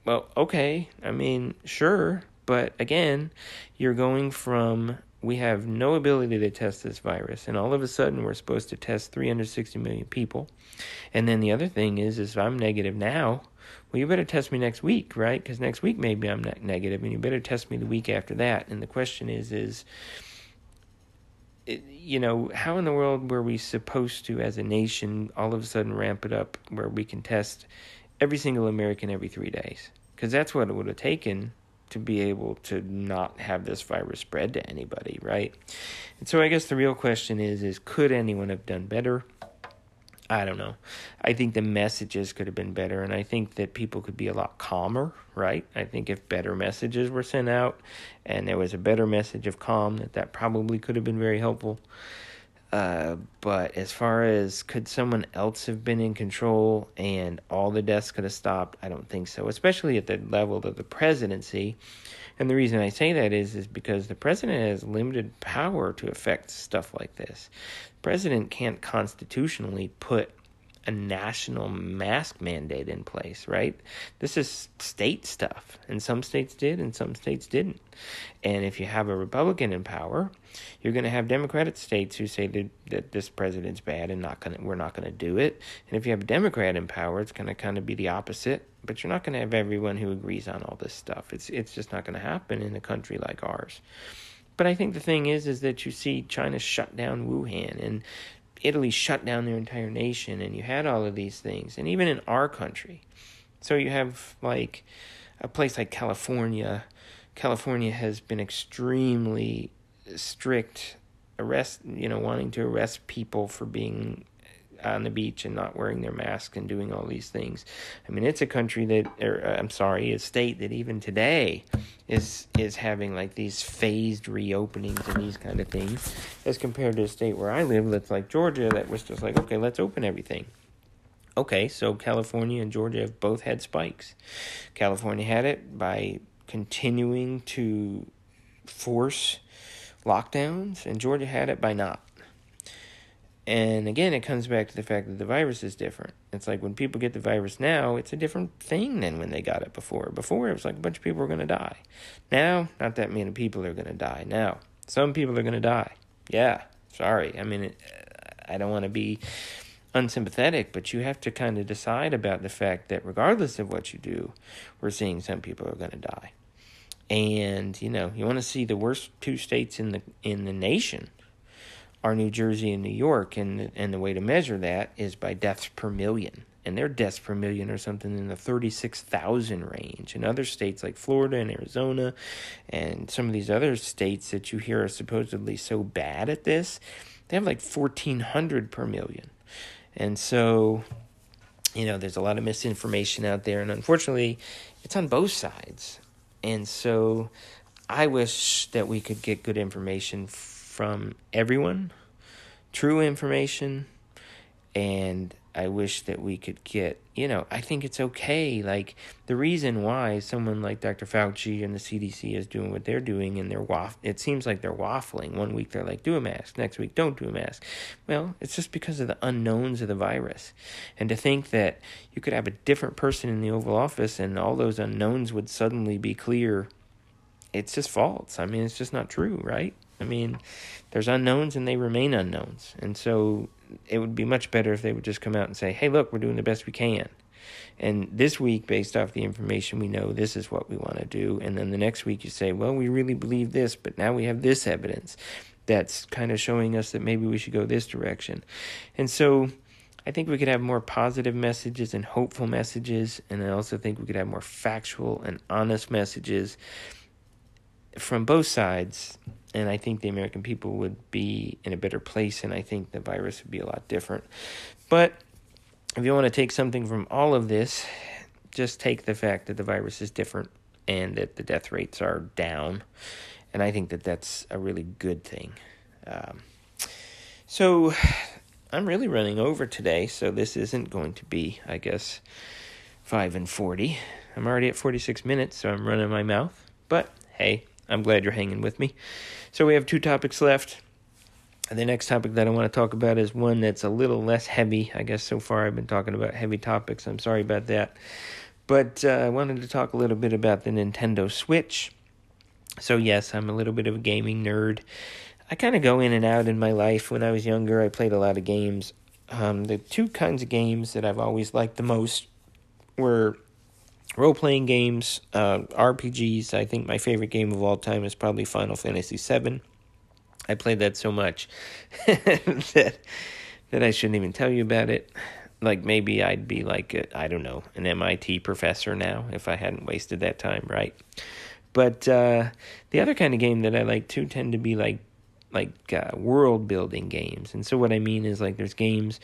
Well, okay, I mean, sure. But again, you're going from we have no ability to test this virus, and all of a sudden we're supposed to test 360 million people. And then the other thing is if I'm negative now, well, you better test me next week, right? Because next week maybe I'm not negative, and you better test me the week after that. And the question is... how in the world were we supposed to, as a nation, all of a sudden ramp it up where we can test every single American every 3 days? Because that's what it would have taken to be able to not have this virus spread to anybody, right? And so I guess the real question is could anyone have done better? I don't know. I think the messages could have been better, and I think that people could be a lot calmer, right? I think if better messages were sent out and there was a better message of calm, that probably could have been very helpful. But as far as could someone else have been in control and all the deaths could have stopped, I don't think so, especially at the level of the presidency. And the reason I say that is because the president has limited power to affect stuff like this. The president can't constitutionally put a national mask mandate in place, right? This is state stuff, and some states did and some states didn't. And if you have a Republican in power, you're going to have Democratic states who say that this president's bad and we're not going to do it. And if you have a Democrat in power, it's going to kind of be the opposite, but you're not going to have everyone who agrees on all this stuff. It's just not going to happen in a country like ours. But I think the thing is that you see China shut down Wuhan and Italy shut down their entire nation, and you had all of these things, and even in our country. So you have, a place like California. California has been extremely strict, wanting to arrest people for being on the beach and not wearing their mask and doing all these things. I mean, it's a state that even today is having these phased reopenings and these kind of things, as compared to a state where I live that's like Georgia, that was just like, okay, let's open everything. Okay, so California and Georgia have both had spikes. California had it by continuing to force lockdowns, and Georgia had it by not. And again, it comes back to the fact that the virus is different. It's like when people get the virus now, it's a different thing than when they got it before. Before, it was like a bunch of people were going to die. Now, not that many people are going to die. Now, some people are going to die. Yeah, sorry. I mean, I don't want to be unsympathetic, but you have to kind of decide about the fact that regardless of what you do, we're seeing some people are going to die. And, you want to see the worst 2 states in the nation are New Jersey and New York, and the way to measure that is by deaths per million. And their deaths per million are something in the 36,000 range. And other states like Florida and Arizona and some of these other states that you hear are supposedly so bad at this, they have like 1,400 per million. And so, you know, there's a lot of misinformation out there. And unfortunately, it's on both sides. And so I wish that we could get good information from everyone, true information, and I wish that we could get, you know, I think it's okay. Like, the reason why someone like Dr. Fauci and the CDC is doing what they're doing, and it seems like they're waffling. One week they're like, do a mask. Next week, don't do a mask. Well, it's just because of the unknowns of the virus. And to think that you could have a different person in the Oval Office and all those unknowns would suddenly be clear, it's just false. I mean, it's just not true, right? I mean, there's unknowns and they remain unknowns. And so it would be much better if they would just come out and say, hey, look, we're doing the best we can. And this week, based off the information we know, this is what we want to do. And then the next week you say, well, we really believe this, but now we have this evidence that's kind of showing us that maybe we should go this direction. And so I think we could have more positive messages and hopeful messages. And I also think we could have more factual and honest messages from both sides. And I think the American people would be in a better place, and I think the virus would be a lot different. But if you want to take something from all of this, just take the fact that the virus is different and that the death rates are down. And I think that that's a really good thing. So I'm really running over today, so this isn't going to be, I guess, 5 and 40. I'm already at 46 minutes, so I'm running my mouth. But, hey, I'm glad you're hanging with me. So we have two topics left. The next topic that I want to talk about is one that's a little less heavy. I guess so far I've been talking about heavy topics. I'm sorry about that. But I wanted to talk a little bit about the Nintendo Switch. So yes, I'm a little bit of a gaming nerd. I kind of go in and out in my life. When I was younger, I played a lot of games. The two kinds of games that I've always liked the most were role-playing games, RPGs. I think my favorite game of all time is probably Final Fantasy VII. I played that so much that I shouldn't even tell you about it. Like, maybe I'd be like, an MIT professor now if I hadn't wasted that time, right? But the other kind of game that I like, too, tend to be like world-building games. And so what I mean is, like, there's games.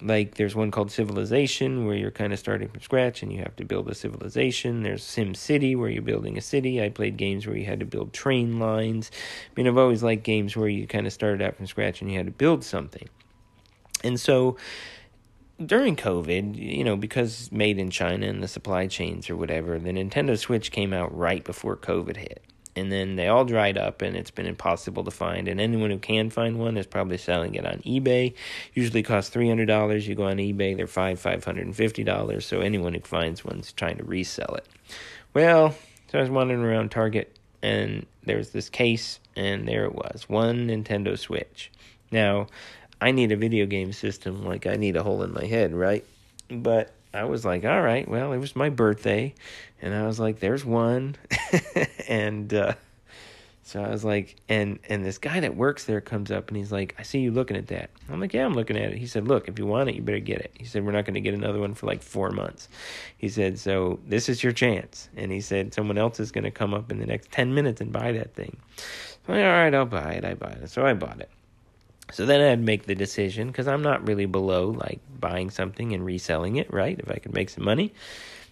Like, there's one called Civilization, where you're kind of starting from scratch and you have to build a civilization. There's Sim City, where you're building a city. I played games where you had to build train lines. I mean, I've always liked games where you kind of started out from scratch and you had to build something. And so during COVID, you know, because made in China and the supply chains or whatever, the Nintendo Switch came out right before COVID hit. And then they all dried up, and it's been impossible to find. And anyone who can find one is probably selling it on eBay. Usually costs $300. You go on eBay, they're $550. So anyone who finds one's trying to resell it. Well, so I was wandering around Target, and there was this case, and there it was. One Nintendo Switch. Now, I need a video game system like I need a hole in my head, right? But I was like, all right, well, it was my birthday, and I was like, there's one, and so I was like, and this guy that works there comes up, and he's like, I see you looking at that. I'm like, yeah, I'm looking at it. He said, look, if you want it, you better get it. He said, we're not going to get another one for like 4 months. He said, so this is your chance, and he said, someone else is going to come up in the next 10 minutes and buy that thing. So I'm like, all right, I'll buy it. So I bought it. So then I'd make the decision, because I'm not really below, like, buying something and reselling it, right, if I could make some money.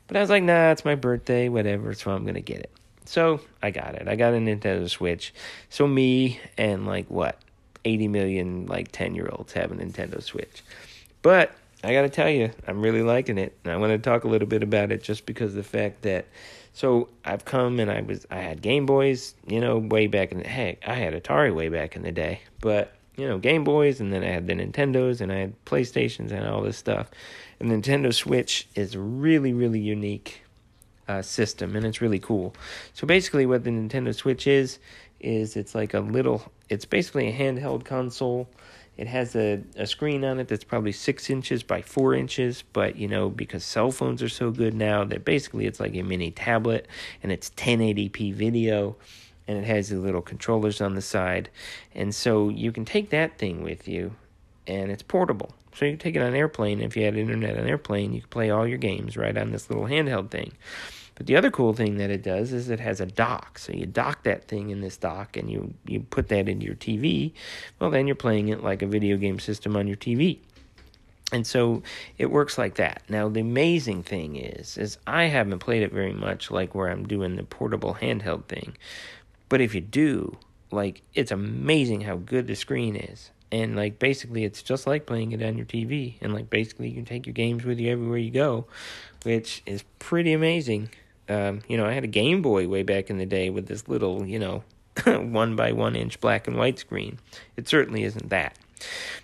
But I was like, nah, it's my birthday, whatever, so I'm going to get it. So I got it. I got a Nintendo Switch. So me and, 80 million, 10-year-olds have a Nintendo Switch. But I got to tell you, I'm really liking it. And I want to talk a little bit about it just because of the fact that, so I've come and I had Game Boys, you know, way back in the, heck, I had Atari way back in the day, but you know, Game Boys, and then I had the Nintendos, and I had PlayStations, and all this stuff. And the Nintendo Switch is a really, really unique system, and it's really cool. So basically what the Nintendo Switch is it's like a little, it's basically a handheld console. It has a screen on it that's probably 6 inches by 4 inches, but, you know, because cell phones are so good now that basically it's like a mini tablet, and it's 1080p video. and it has the little controllers on the side. And so you can take that thing with you, and it's portable. So you can take it on an airplane. If you had internet on an airplane, you can play all your games right on this little handheld thing. But the other cool thing that it does is it has a dock. So you dock that thing in this dock, and you put that into your TV. Well, then you're playing it like a video game system on your TV. And so it works like that. Now, the amazing thing is I haven't played it very much, like where I'm doing the portable handheld thing. But if you do, like, it's amazing how good the screen is. And, like, basically it's just like playing it on your TV. And, like, basically you can take your games with you everywhere you go, which is pretty amazing. I had a Game Boy way back in the day with this little, 1 by 1 inch black and white screen. It certainly isn't that.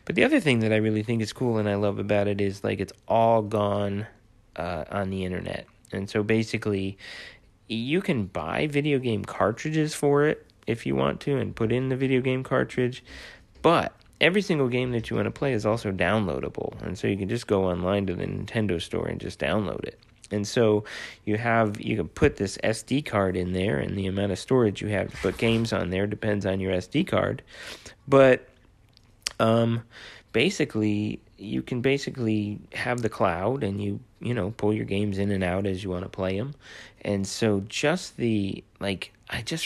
But the other thing that I really think is cool and I love about it is, like, it's all gone on the internet. And so basically you can buy video game cartridges for it if you want to and put in the video game cartridge. But every single game that you want to play is also downloadable. And so you can just go online to the Nintendo store and just download it. And so you can put this SD card in there, and the amount of storage you have to put games on there depends on your SD card. But basically, you can basically have the cloud, and you pull your games in and out as you want to play them. And so I just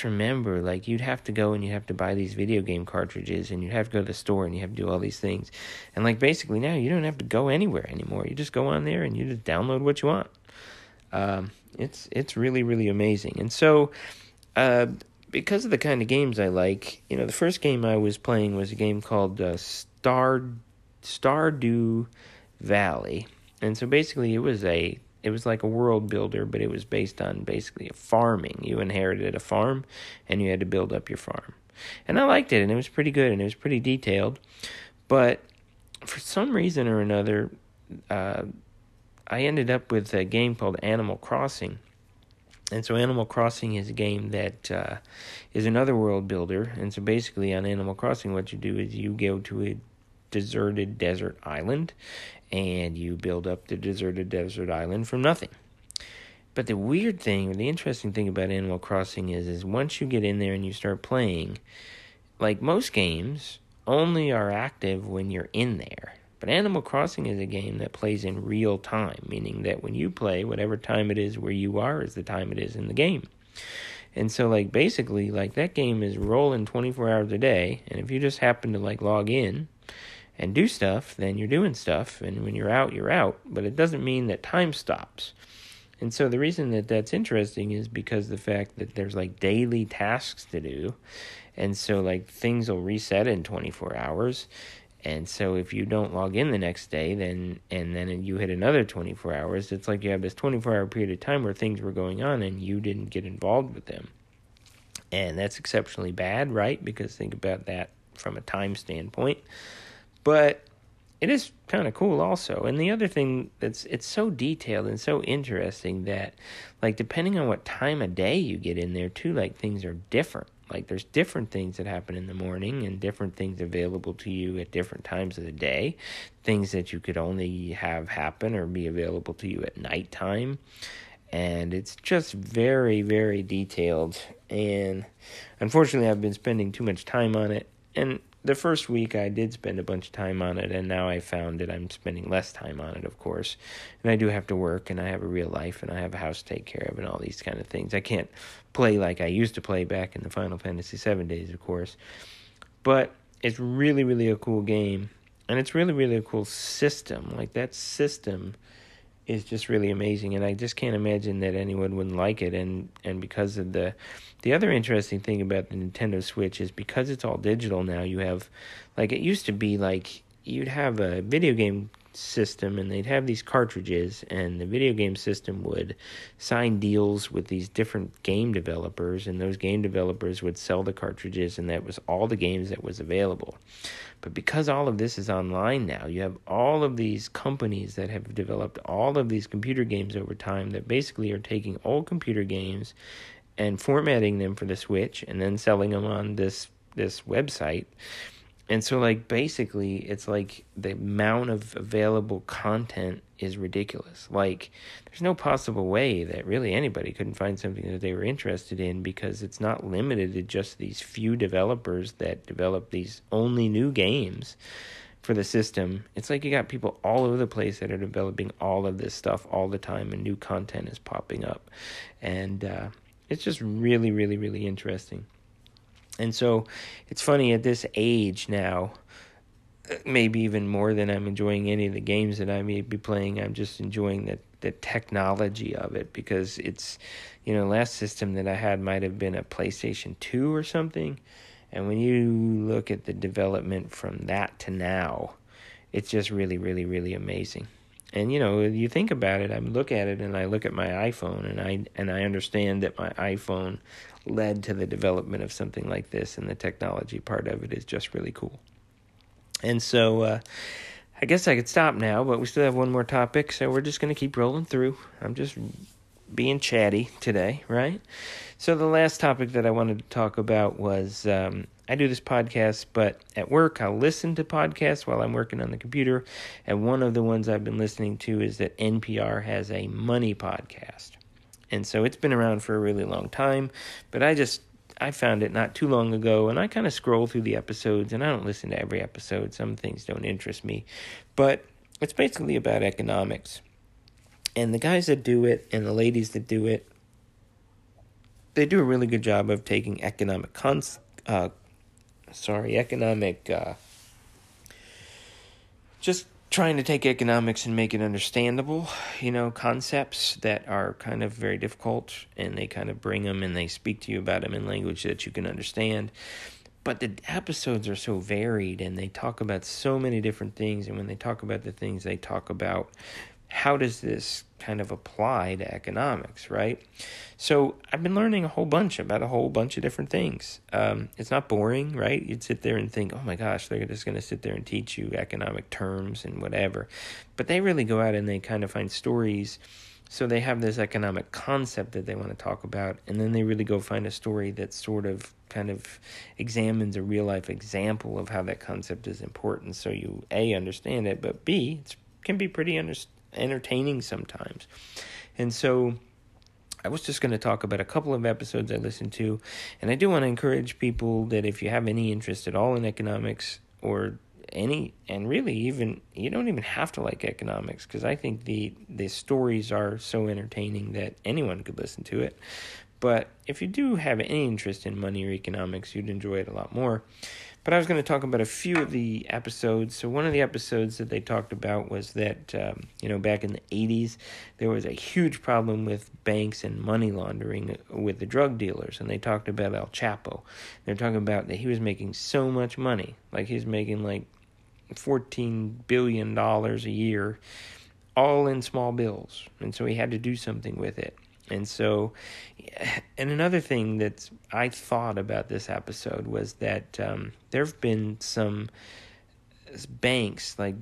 remember, like, you'd have to go and you have to buy these video game cartridges, and you'd have to go to the store, and you have to do all these things. And, like, basically now you don't have to go anywhere anymore. You just go on there and you just download what you want. It's really, really amazing. And so, because of the kind of games I like, the first game I was playing was a game called Stardew Valley. And so basically it was like a world builder, but it was based on basically farming. You inherited a farm, and you had to build up your farm. And I liked it, and it was pretty good, and it was pretty detailed. But for some reason or another, I ended up with a game called Animal Crossing. And so Animal Crossing is a game that is another world builder. And so basically on Animal Crossing, what you do is you go to a deserted desert island, and you build up the deserted desert island from nothing. But the weird thing, or the interesting thing about Animal Crossing is once you get in there and you start playing, like most games, only are active when you're in there. But Animal Crossing is a game that plays in real time, meaning that when you play, whatever time it is where you are is the time it is in the game. And so, like, basically, like, that game is rolling 24 hours a day, and if you just happen to, like, log in and do stuff, then you're doing stuff, and when you're out, but it doesn't mean that time stops. And so the reason that that's interesting is because the fact that there's, like, daily tasks to do, and so, like, things will reset in 24 hours, and so if you don't log in the next day, then you hit another 24 hours, it's like you have this 24-hour period of time where things were going on and you didn't get involved with them. And that's exceptionally bad, right? Because think about that from a time standpoint. But it is kind of cool also. And the other thing it's so detailed and so interesting that, like, depending on what time of day you get in there too, like, things are different. Like, there's different things that happen in the morning and different things available to you at different times of the day, things that you could only have happen or be available to you at nighttime. And it's just very, very detailed. And unfortunately, I've been spending too much time on it. And the first week I did spend a bunch of time on it, and now I found that I'm spending less time on it, of course. And I do have to work, and I have a real life, and I have a house to take care of, and all these kind of things. I can't play like I used to play back in the Final Fantasy VII days, of course. But it's really, really a cool game, and it's really, really a cool system. Like, that system is just really amazing, and I just can't imagine that anyone wouldn't like it. And because of the other interesting thing about the Nintendo Switch is because it's all digital now, you have, like, it used to be like you'd have a video game system and they'd have these cartridges, and the video game system would sign deals with these different game developers, and those game developers would sell the cartridges, and that was all the games that was available. But because all of this is online now, you have all of these companies that have developed all of these computer games over time that basically are taking old computer games and formatting them for the Switch and then selling them on this website. And so, like, basically, it's like the amount of available content is ridiculous. Like, there's no possible way that really anybody couldn't find something that they were interested in, because it's not limited to just these few developers that develop these only new games for the system. It's like you got people all over the place that are developing all of this stuff all the time, and new content is popping up. And it's just really, really, really interesting. And so it's funny, at this age now, maybe even more than I'm enjoying any of the games that I may be playing, I'm just enjoying the technology of it, because it's, you know, last system that I had might have been a PlayStation 2 or something. And when you look at the development from that to now, it's just really, really, really amazing. And, you know, you think about it, I look at it, and I look at my iPhone, and I understand that my iPhone led to the development of something like this, and the technology part of it is just really cool. And so I guess I could stop now, but we still have one more topic, so we're just going to keep rolling through. I'm just being chatty today, right? So the last topic that I wanted to talk about was... I do this podcast, but at work, I listen to podcasts while I'm working on the computer. And one of the ones I've been listening to is that NPR has a money podcast. And so it's been around for a really long time, but I found it not too long ago, and I kind of scroll through the episodes, and I don't listen to every episode. Some things don't interest me, but it's basically about economics. And the guys that do it and the ladies that do it, they do a really good job of taking economic just trying to take economics and make it understandable, you know, concepts that are kind of very difficult, and they kind of bring them and they speak to you about them in language that you can understand. But the episodes are so varied, and they talk about so many different things. And when they talk about the things, they talk about how does this kind of apply to economics, right? So I've been learning a whole bunch about a whole bunch of different things. It's not boring, right? You'd sit there and think, oh my gosh, they're just going to sit there and teach you economic terms and whatever. But they really go out and they kind of find stories. So they have this economic concept that they want to talk about, and then they really go find a story that sort of kind of examines a real-life example of how that concept is important. So you, A, understand it, but B, it can be pretty entertaining sometimes. And so I was just going to talk about a couple of episodes I listened to, and I do want to encourage people that if you have any interest at all in economics, or any, and really even, you don't even have to like economics, because I think the stories are so entertaining that anyone could listen to it. But if you do have any interest in money or economics, you'd enjoy it a lot more. But I was going to talk about a few of the episodes. So one of the episodes that they talked about was that, you know, back in the 80s, there was a huge problem with banks and money laundering with the drug dealers. And they talked about El Chapo. They're talking about that he was making so much money. Like, he's making like $14 billion a year, all in small bills. And so he had to do something with it. And so, and another thing that I thought about this episode was that there have been some banks, like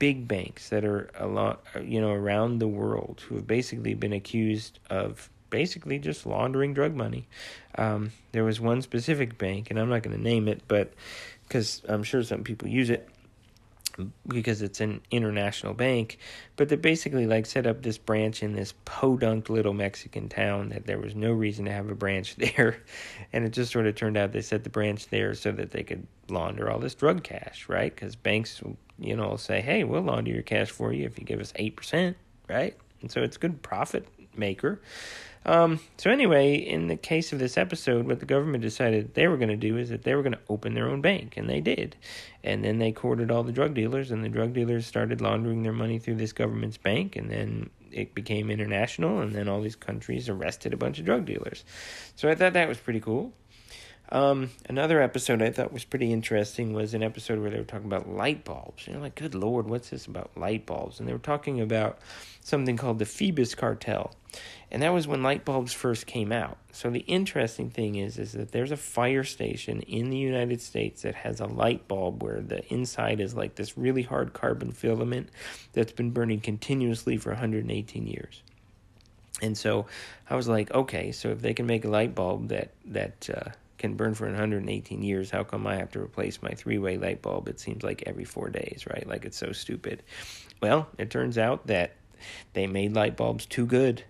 big banks that are a lot, you know, around the world, who have basically been accused of basically just laundering drug money. There was one specific bank, and I'm not going to name it, but because I'm sure some people use it, because it's an international bank, but they basically like set up this branch in this podunk little Mexican town that there was no reason to have a branch there. And it just sort of turned out they set the branch there so that they could launder all this drug cash, right? Because banks, you know, will say, hey, we'll launder your cash for you if you give us 8%, right? And so it's a good profit maker. So anyway, in the case of this episode, what the government decided they were going to do is that they were going to open their own bank, and they did. And then they courted all the drug dealers, and the drug dealers started laundering their money through this government's bank, and then it became international, and then all these countries arrested a bunch of drug dealers. So I thought that was pretty cool. Another episode I thought was pretty interesting was an episode where they were talking about light bulbs. You're like, good Lord, what's this about light bulbs? And they were talking about something called the Phoebus Cartel. And that was when light bulbs first came out. So the interesting thing is that there's a fire station in the United States that has a light bulb where the inside is like this really hard carbon filament that's been burning continuously for 118 years. And so I was like, okay, so if they can make a light bulb that can burn for 118 years. How come I have to replace my three-way light bulb? It seems like every 4 days, right? Like, it's so stupid. Well, it turns out that they made light bulbs too good,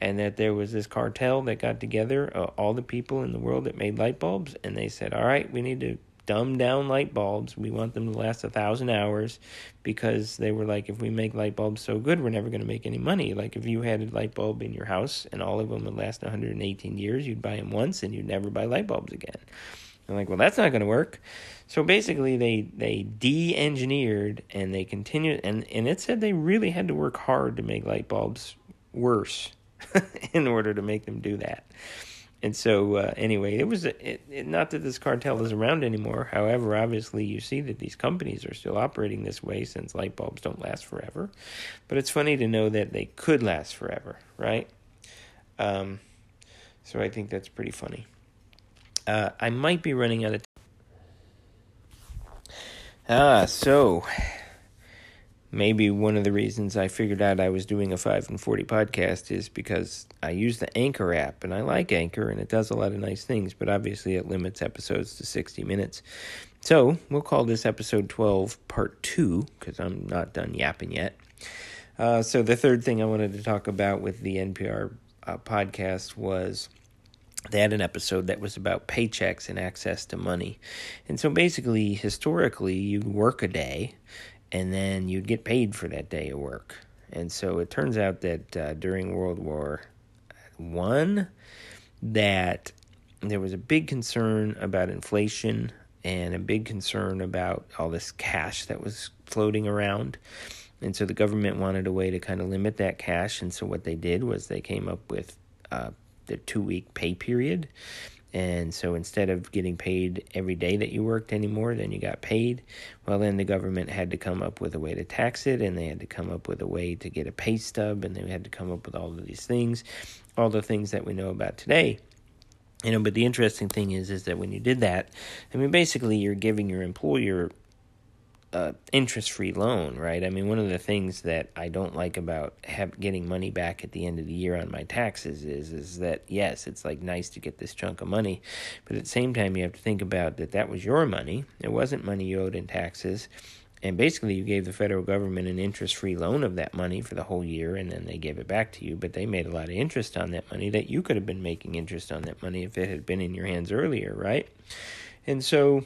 and that there was this cartel that got together, all the people in the world that made light bulbs, and they said, all right, we need to dumb down light bulbs. We want them to last 1,000 hours, because they were like, if we make light bulbs so good, we're never going to make any money. Like, if you had a light bulb in your house and all of them would last 118 years, you'd buy them once and you'd never buy light bulbs again. I'm like, well, that's not going to work. So basically they de-engineered, and they continued, and it said they really had to work hard to make light bulbs worse in order to make them do that. And so, anyway, it was not that this cartel is around anymore. However, obviously, you see that these companies are still operating this way, since light bulbs don't last forever. But it's funny to know that they could last forever, right? So I think that's pretty funny. I might be running out of time. So maybe one of the reasons I figured out I was doing a 5 and 40 podcast is because I use the Anchor app, and I like Anchor, and it does a lot of nice things, but obviously it limits episodes to 60 minutes. So we'll call this episode 12 part 2, because I'm not done yapping yet. So the third thing I wanted to talk about with the NPR podcast was they had an episode that was about paychecks and access to money. And so basically, historically, you'd work a day, and then you'd get paid for that day of work. And so it turns out that during World War I, that there was a big concern about inflation and a big concern about all this cash that was floating around. And so the government wanted a way to kind of limit that cash. And so what they did was they came up with the 2-week pay period. And so instead of getting paid every day that you worked anymore, then you got paid. Well, then the government had to come up with a way to tax it, and they had to come up with a way to get a pay stub, and they had to come up with all of these things, all the things that we know about today. You know, but the interesting thing is that when you did that, I mean, basically you're giving your employer interest-free loan, right? I mean, one of the things that I don't like about getting money back at the end of the year on my taxes is that, yes, it's like nice to get this chunk of money, but at the same time, you have to think about that that was your money. It wasn't money you owed in taxes, and basically you gave the federal government an interest-free loan of that money for the whole year, and then they gave it back to you, but they made a lot of interest on that money that you could have been making interest on that money if it had been in your hands earlier, right? And so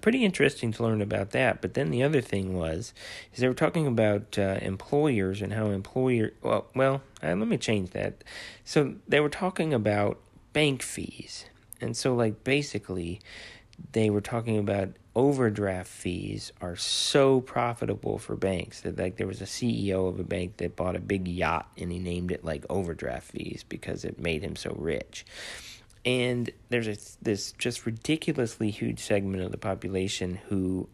pretty interesting to learn about that. But then the other thing was, is they were talking about employers and how let me change that. So they were talking about bank fees. And so, like, basically they were talking about overdraft fees are so profitable for banks that, like, there was a CEO of a bank that bought a big yacht and he named it, like, overdraft fees because it made him so rich. And there's this just ridiculously huge segment of the population who,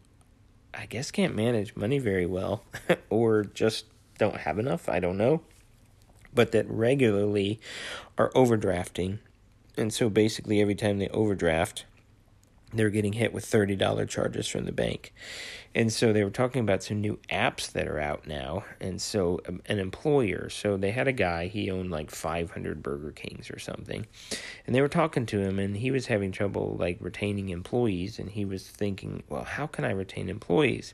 I guess, can't manage money very well or just don't have enough, I don't know, but that regularly are overdrafting. And so basically every time they overdraft, they're getting hit with $30 charges from the bank. And so they were talking about some new apps that are out now. And so an employer, so they had a guy, he owned like 500 Burger Kings or something. And they were talking to him, and he was having trouble, like, retaining employees. And he was thinking, well, how can I retain employees?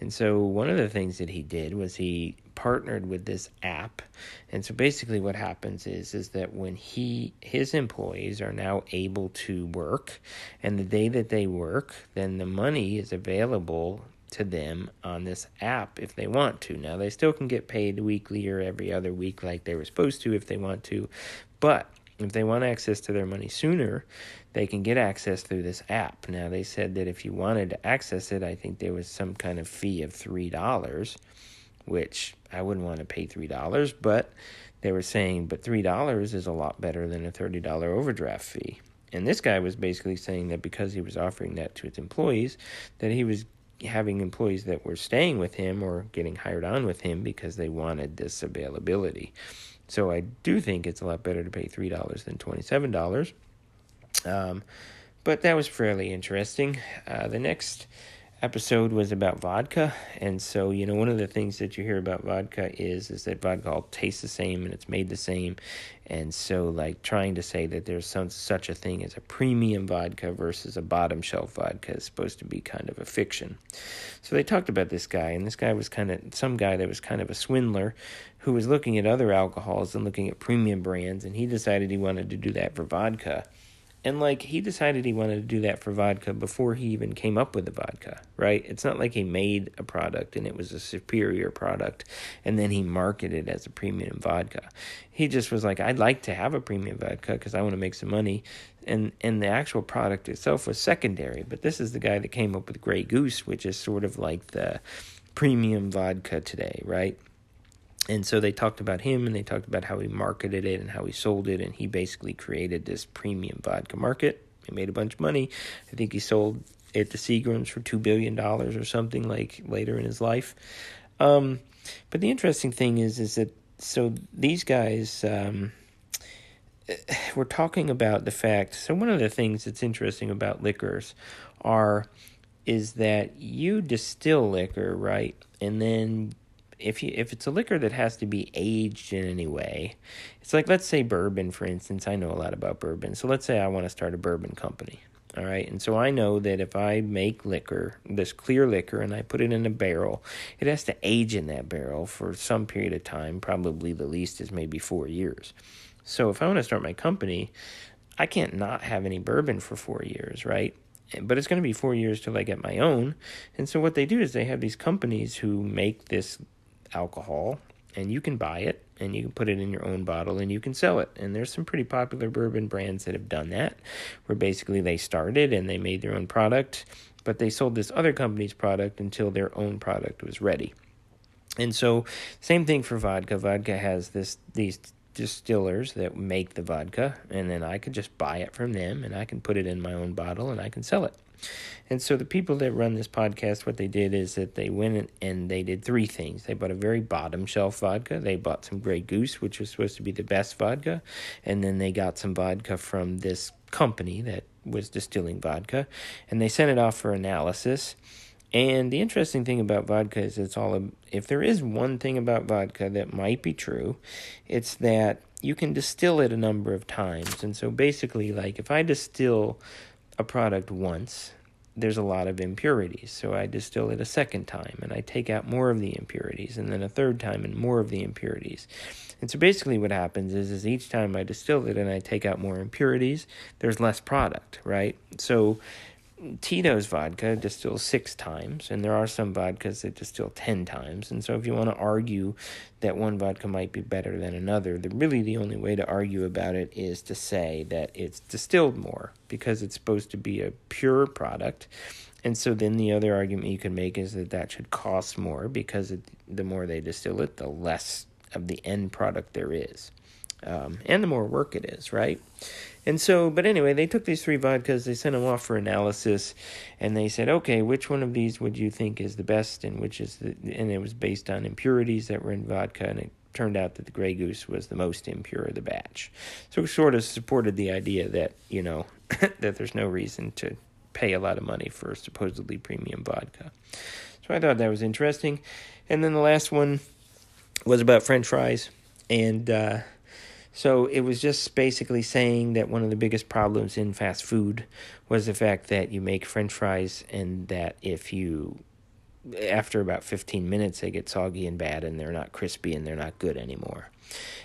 And so one of the things that he did was he partnered with this app. And so basically what happens is that when his employees are now able to work, and the day that they work, then the money is available to them on this app if they want to. Now, they still can get paid weekly or every other week like they were supposed to if they want to, but if they want access to their money sooner, they can get access through this app. Now, they said that if you wanted to access it, I think there was some kind of fee of $3, which I wouldn't want to pay $3, but they were saying, but $3 is a lot better than a $30 overdraft fee. And this guy was basically saying that because he was offering that to his employees, that he was having employees that were staying with him or getting hired on with him because they wanted this availability. So I do think it's a lot better to pay $3 than $27. But that was fairly interesting. The next episode was about vodka, and so, you know, one of the things that you hear about vodka is that vodka all tastes the same and it's made the same, and so, like, trying to say that there's such a thing as a premium vodka versus a bottom shelf vodka is supposed to be kind of a fiction. So they talked about this guy, and this guy was some guy that was kind of a swindler who was looking at other alcohols and looking at premium brands, and he decided he wanted to do that for vodka. And, like, he decided he wanted to do that for vodka before he even came up with the vodka, right? It's not like he made a product and it was a superior product and then he marketed it as a premium vodka. He just was like, I'd like to have a premium vodka because I want to make some money. And the actual product itself was secondary. But this is the guy that came up with Grey Goose, which is sort of like the premium vodka today, right? And so they talked about him, and they talked about how he marketed it and how he sold it, and he basically created this premium vodka market. He made a bunch of money. I think he sold it to Seagram's for $2 billion or something, like, later in his life. But the interesting thing is that, so these guys were talking about the fact, so one of the things that's interesting about liquors is that you distill liquor, right, and then if it's a liquor that has to be aged in any way, it's like, let's say bourbon, for instance. I know a lot about bourbon. So let's say I want to start a bourbon company, all right? And so I know that if I make liquor, this clear liquor, and I put it in a barrel, it has to age in that barrel for some period of time. Probably the least is maybe 4 years. So if I want to start my company, I can't not have any bourbon for 4 years, right? But it's going to be 4 years till I get my own. And so what they do is they have these companies who make this alcohol, and you can buy it, and you can put it in your own bottle, and you can sell it. And there's some pretty popular bourbon brands that have done that, where basically they started and they made their own product, but they sold this other company's product until their own product was ready. And so, same thing for vodka. Vodka has these distillers that make the vodka, and then I could just buy it from them, and I can put it in my own bottle, and I can sell it. And so the people that run this podcast, what they did is that they went and they did three things. They bought a very bottom shelf vodka. They bought some Grey Goose, which was supposed to be the best vodka. And then they got some vodka from this company that was distilling vodka. And they sent it off for analysis. And the interesting thing about vodka is if there is one thing about vodka that might be true, it's that you can distill it a number of times. And so basically, like, if I distill a product once, there's a lot of impurities. So I distill it a second time, and I take out more of the impurities, and then a third time and more of the impurities. And so basically what happens is each time I distill it and I take out more impurities, there's less product, right? So Tito's vodka distills 6 times, and there are some vodkas that distill 10 times. And so if you want to argue that one vodka might be better than another, the only way to argue about it is to say that it's distilled more, because it's supposed to be a pure product. And so then the other argument you can make is that should cost more, because the more they distill it, the less of the end product there is. And the more work it is, right? And so, but anyway, they took these 3 vodkas, they sent them off for analysis, and they said, okay, which one of these would you think is the best, and which is and it was based on impurities that were in vodka, and it turned out that the Grey Goose was the most impure of the batch. So it sort of supported the idea that, you know, that there's no reason to pay a lot of money for supposedly premium vodka. So I thought that was interesting. And then the last one was about French fries, and, so it was just basically saying that one of the biggest problems in fast food was the fact that you make French fries, and that after about 15 minutes, they get soggy and bad, and they're not crispy, and they're not good anymore.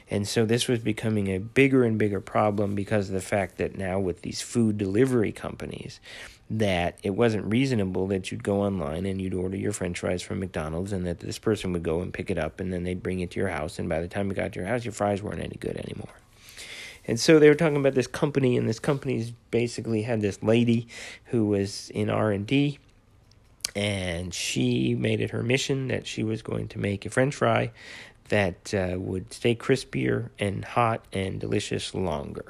And so this was becoming a bigger and bigger problem because of the fact that now with these food delivery companies, that it wasn't reasonable that you'd go online and you'd order your French fries from McDonald's, and that this person would go and pick it up, and then they'd bring it to your house, and by the time it got to your house, your fries weren't any good anymore. And so they were talking about this company, and this company's basically had this lady who was in R&D, and she made it her mission that she was going to make a French fry that would stay crispier and hot and delicious longer.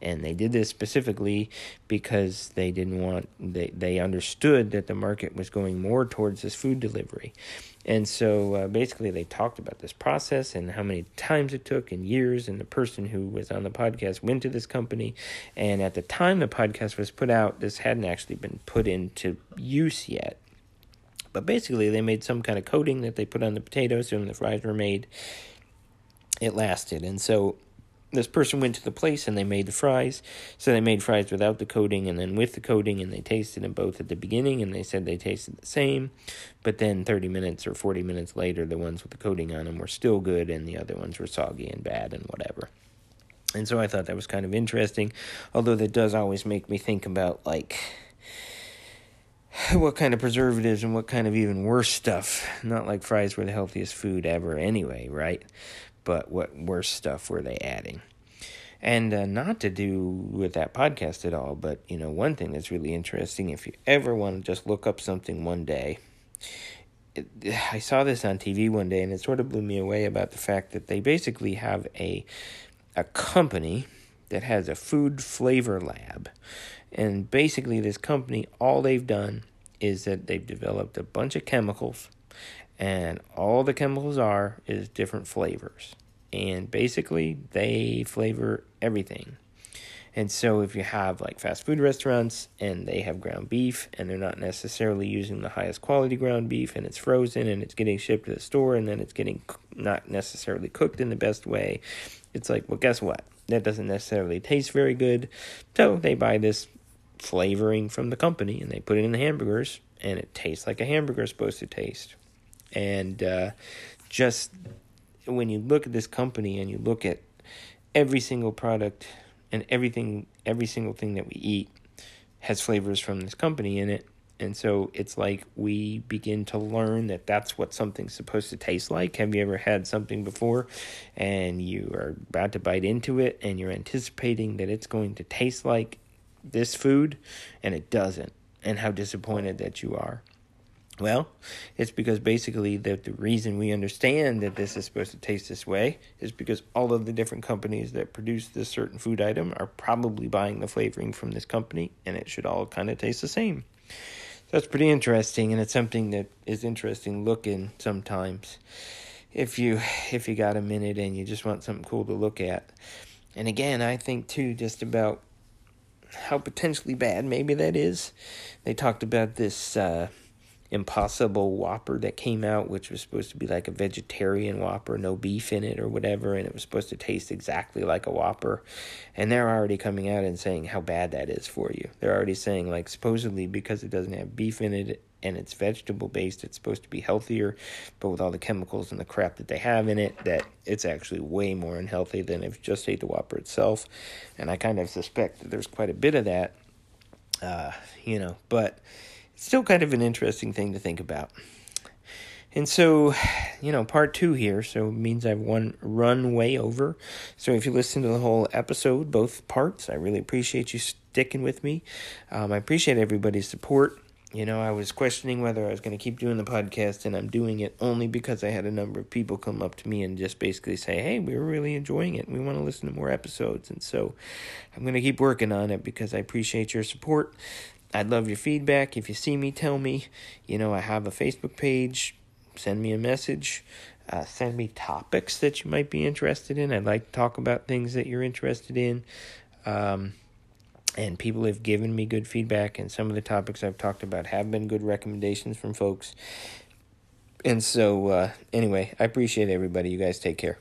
And they did this specifically because they didn't want, they understood that the market was going more towards this food delivery. And so basically they talked about this process and how many times it took and years. And the person who was on the podcast went to this company. And at the time the podcast was put out, this hadn't actually been put into use yet. But basically, they made some kind of coating that they put on the potatoes, and when the fries were made, it lasted. And so this person went to the place, and they made the fries. So they made fries without the coating and then with the coating, and they tasted them both at the beginning, and they said they tasted the same. But then 30 minutes or 40 minutes later, the ones with the coating on them were still good, and the other ones were soggy and bad and whatever. And so I thought that was kind of interesting, although that does always make me think about, like, what kind of preservatives and what kind of even worse stuff. Not like fries were the healthiest food ever anyway, right? But what worse stuff were they adding? And not to do with that podcast at all, but, you know, one thing that's really interesting, if you ever want to just look up something one day, I saw this on TV one day, and it sort of blew me away about the fact that they basically have a company that has a food flavor lab. And basically this company, all they've done is that they've developed a bunch of chemicals, and all the chemicals are is different flavors. And basically they flavor everything. And so if you have like fast food restaurants and they have ground beef and they're not necessarily using the highest quality ground beef, and it's frozen and it's getting shipped to the store and then it's getting not necessarily cooked in the best way, it's like, well, guess what? That doesn't necessarily taste very good. So they buy this flavoring from the company and they put it in the hamburgers, and it tastes like a hamburger is supposed to taste. And just when you look at this company and you look at every single product and every single thing that we eat has flavors from this company in it. And so it's like we begin to learn that that's what something's supposed to taste like. Have you ever had something before and you are about to bite into it and you're anticipating that it's going to taste like this food and it doesn't, and how disappointed that you are? Well, it's because basically the reason we understand that this is supposed to taste this way is because all of the different companies that produce this certain food item are probably buying the flavoring from this company, and it should all kind of taste the same. So that's pretty interesting, and it's something that is interesting looking sometimes if you got a minute and you just want something cool to look at. And again, I think, too, just about how potentially bad maybe that is. They talked about this Impossible Whopper that came out, which was supposed to be like a vegetarian Whopper, no beef in it or whatever, and it was supposed to taste exactly like a Whopper. And they're already coming out and saying how bad that is for you. They're already saying, like, supposedly because it doesn't have beef in it and it's vegetable based, it's supposed to be healthier, but with all the chemicals and the crap that they have in it, that it's actually way more unhealthy than if you just ate the Whopper itself. And I kind of suspect that there's quite a bit of that, but still kind of an interesting thing to think about. And so, part two here, so it means I've run way over. So if you listen to the whole episode, both parts, I really appreciate you sticking with me. I appreciate everybody's support. I was questioning whether I was going to keep doing the podcast, and I'm doing it only because I had a number of people come up to me and just basically say, hey, we were really enjoying it, and we want to listen to more episodes. And so I'm going to keep working on it because I appreciate your support. I'd love your feedback. If you see me, tell me. I have a Facebook page. Send me a message. Send me topics that you might be interested in. I'd like to talk about things that you're interested in. And people have given me good feedback, and some of the topics I've talked about have been good recommendations from folks. And so, anyway, I appreciate everybody. You guys take care.